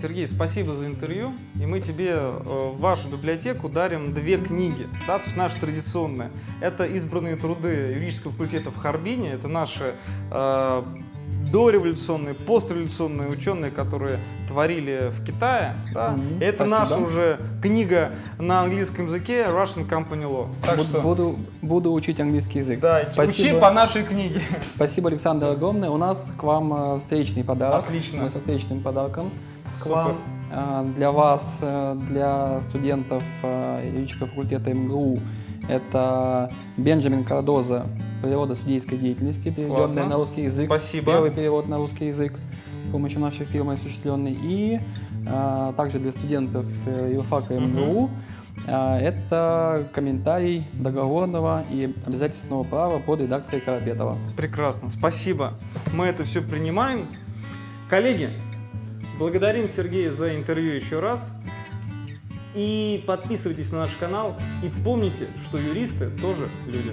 Сергей, спасибо за интервью. И мы тебе э, в вашу библиотеку дарим две книги. Да, то есть наши традиционные. Это избранные труды юридического факультета в Харбине. Это наши э, дореволюционные, постреволюционные ученые, которые творили в Китае. Да? Mm-hmm. Это спасибо. Наша уже книга на английском языке Russian Company Law. Так буду, что... буду, буду учить английский язык. Да, спасибо. Учи по нашей книге. Спасибо, Александр, огромное. У нас к вам встречный подарок. Отлично. Мы со встречным подарком. К вам, для вас, для студентов юридического факультета эм гэ у, это Бенджамин Кардоза «Природа судейской деятельности», переведенная на русский язык. Спасибо. Первый перевод на русский язык с помощью нашей фирмы осуществленный. И а, также для студентов юрфака эм гэ у а, это комментарий договорного и обязательственного права под редакцией Карапетова. Прекрасно, спасибо. Мы это все принимаем. Коллеги, благодарим Сергея за интервью еще раз. И подписывайтесь на наш канал. И помните, что юристы тоже люди.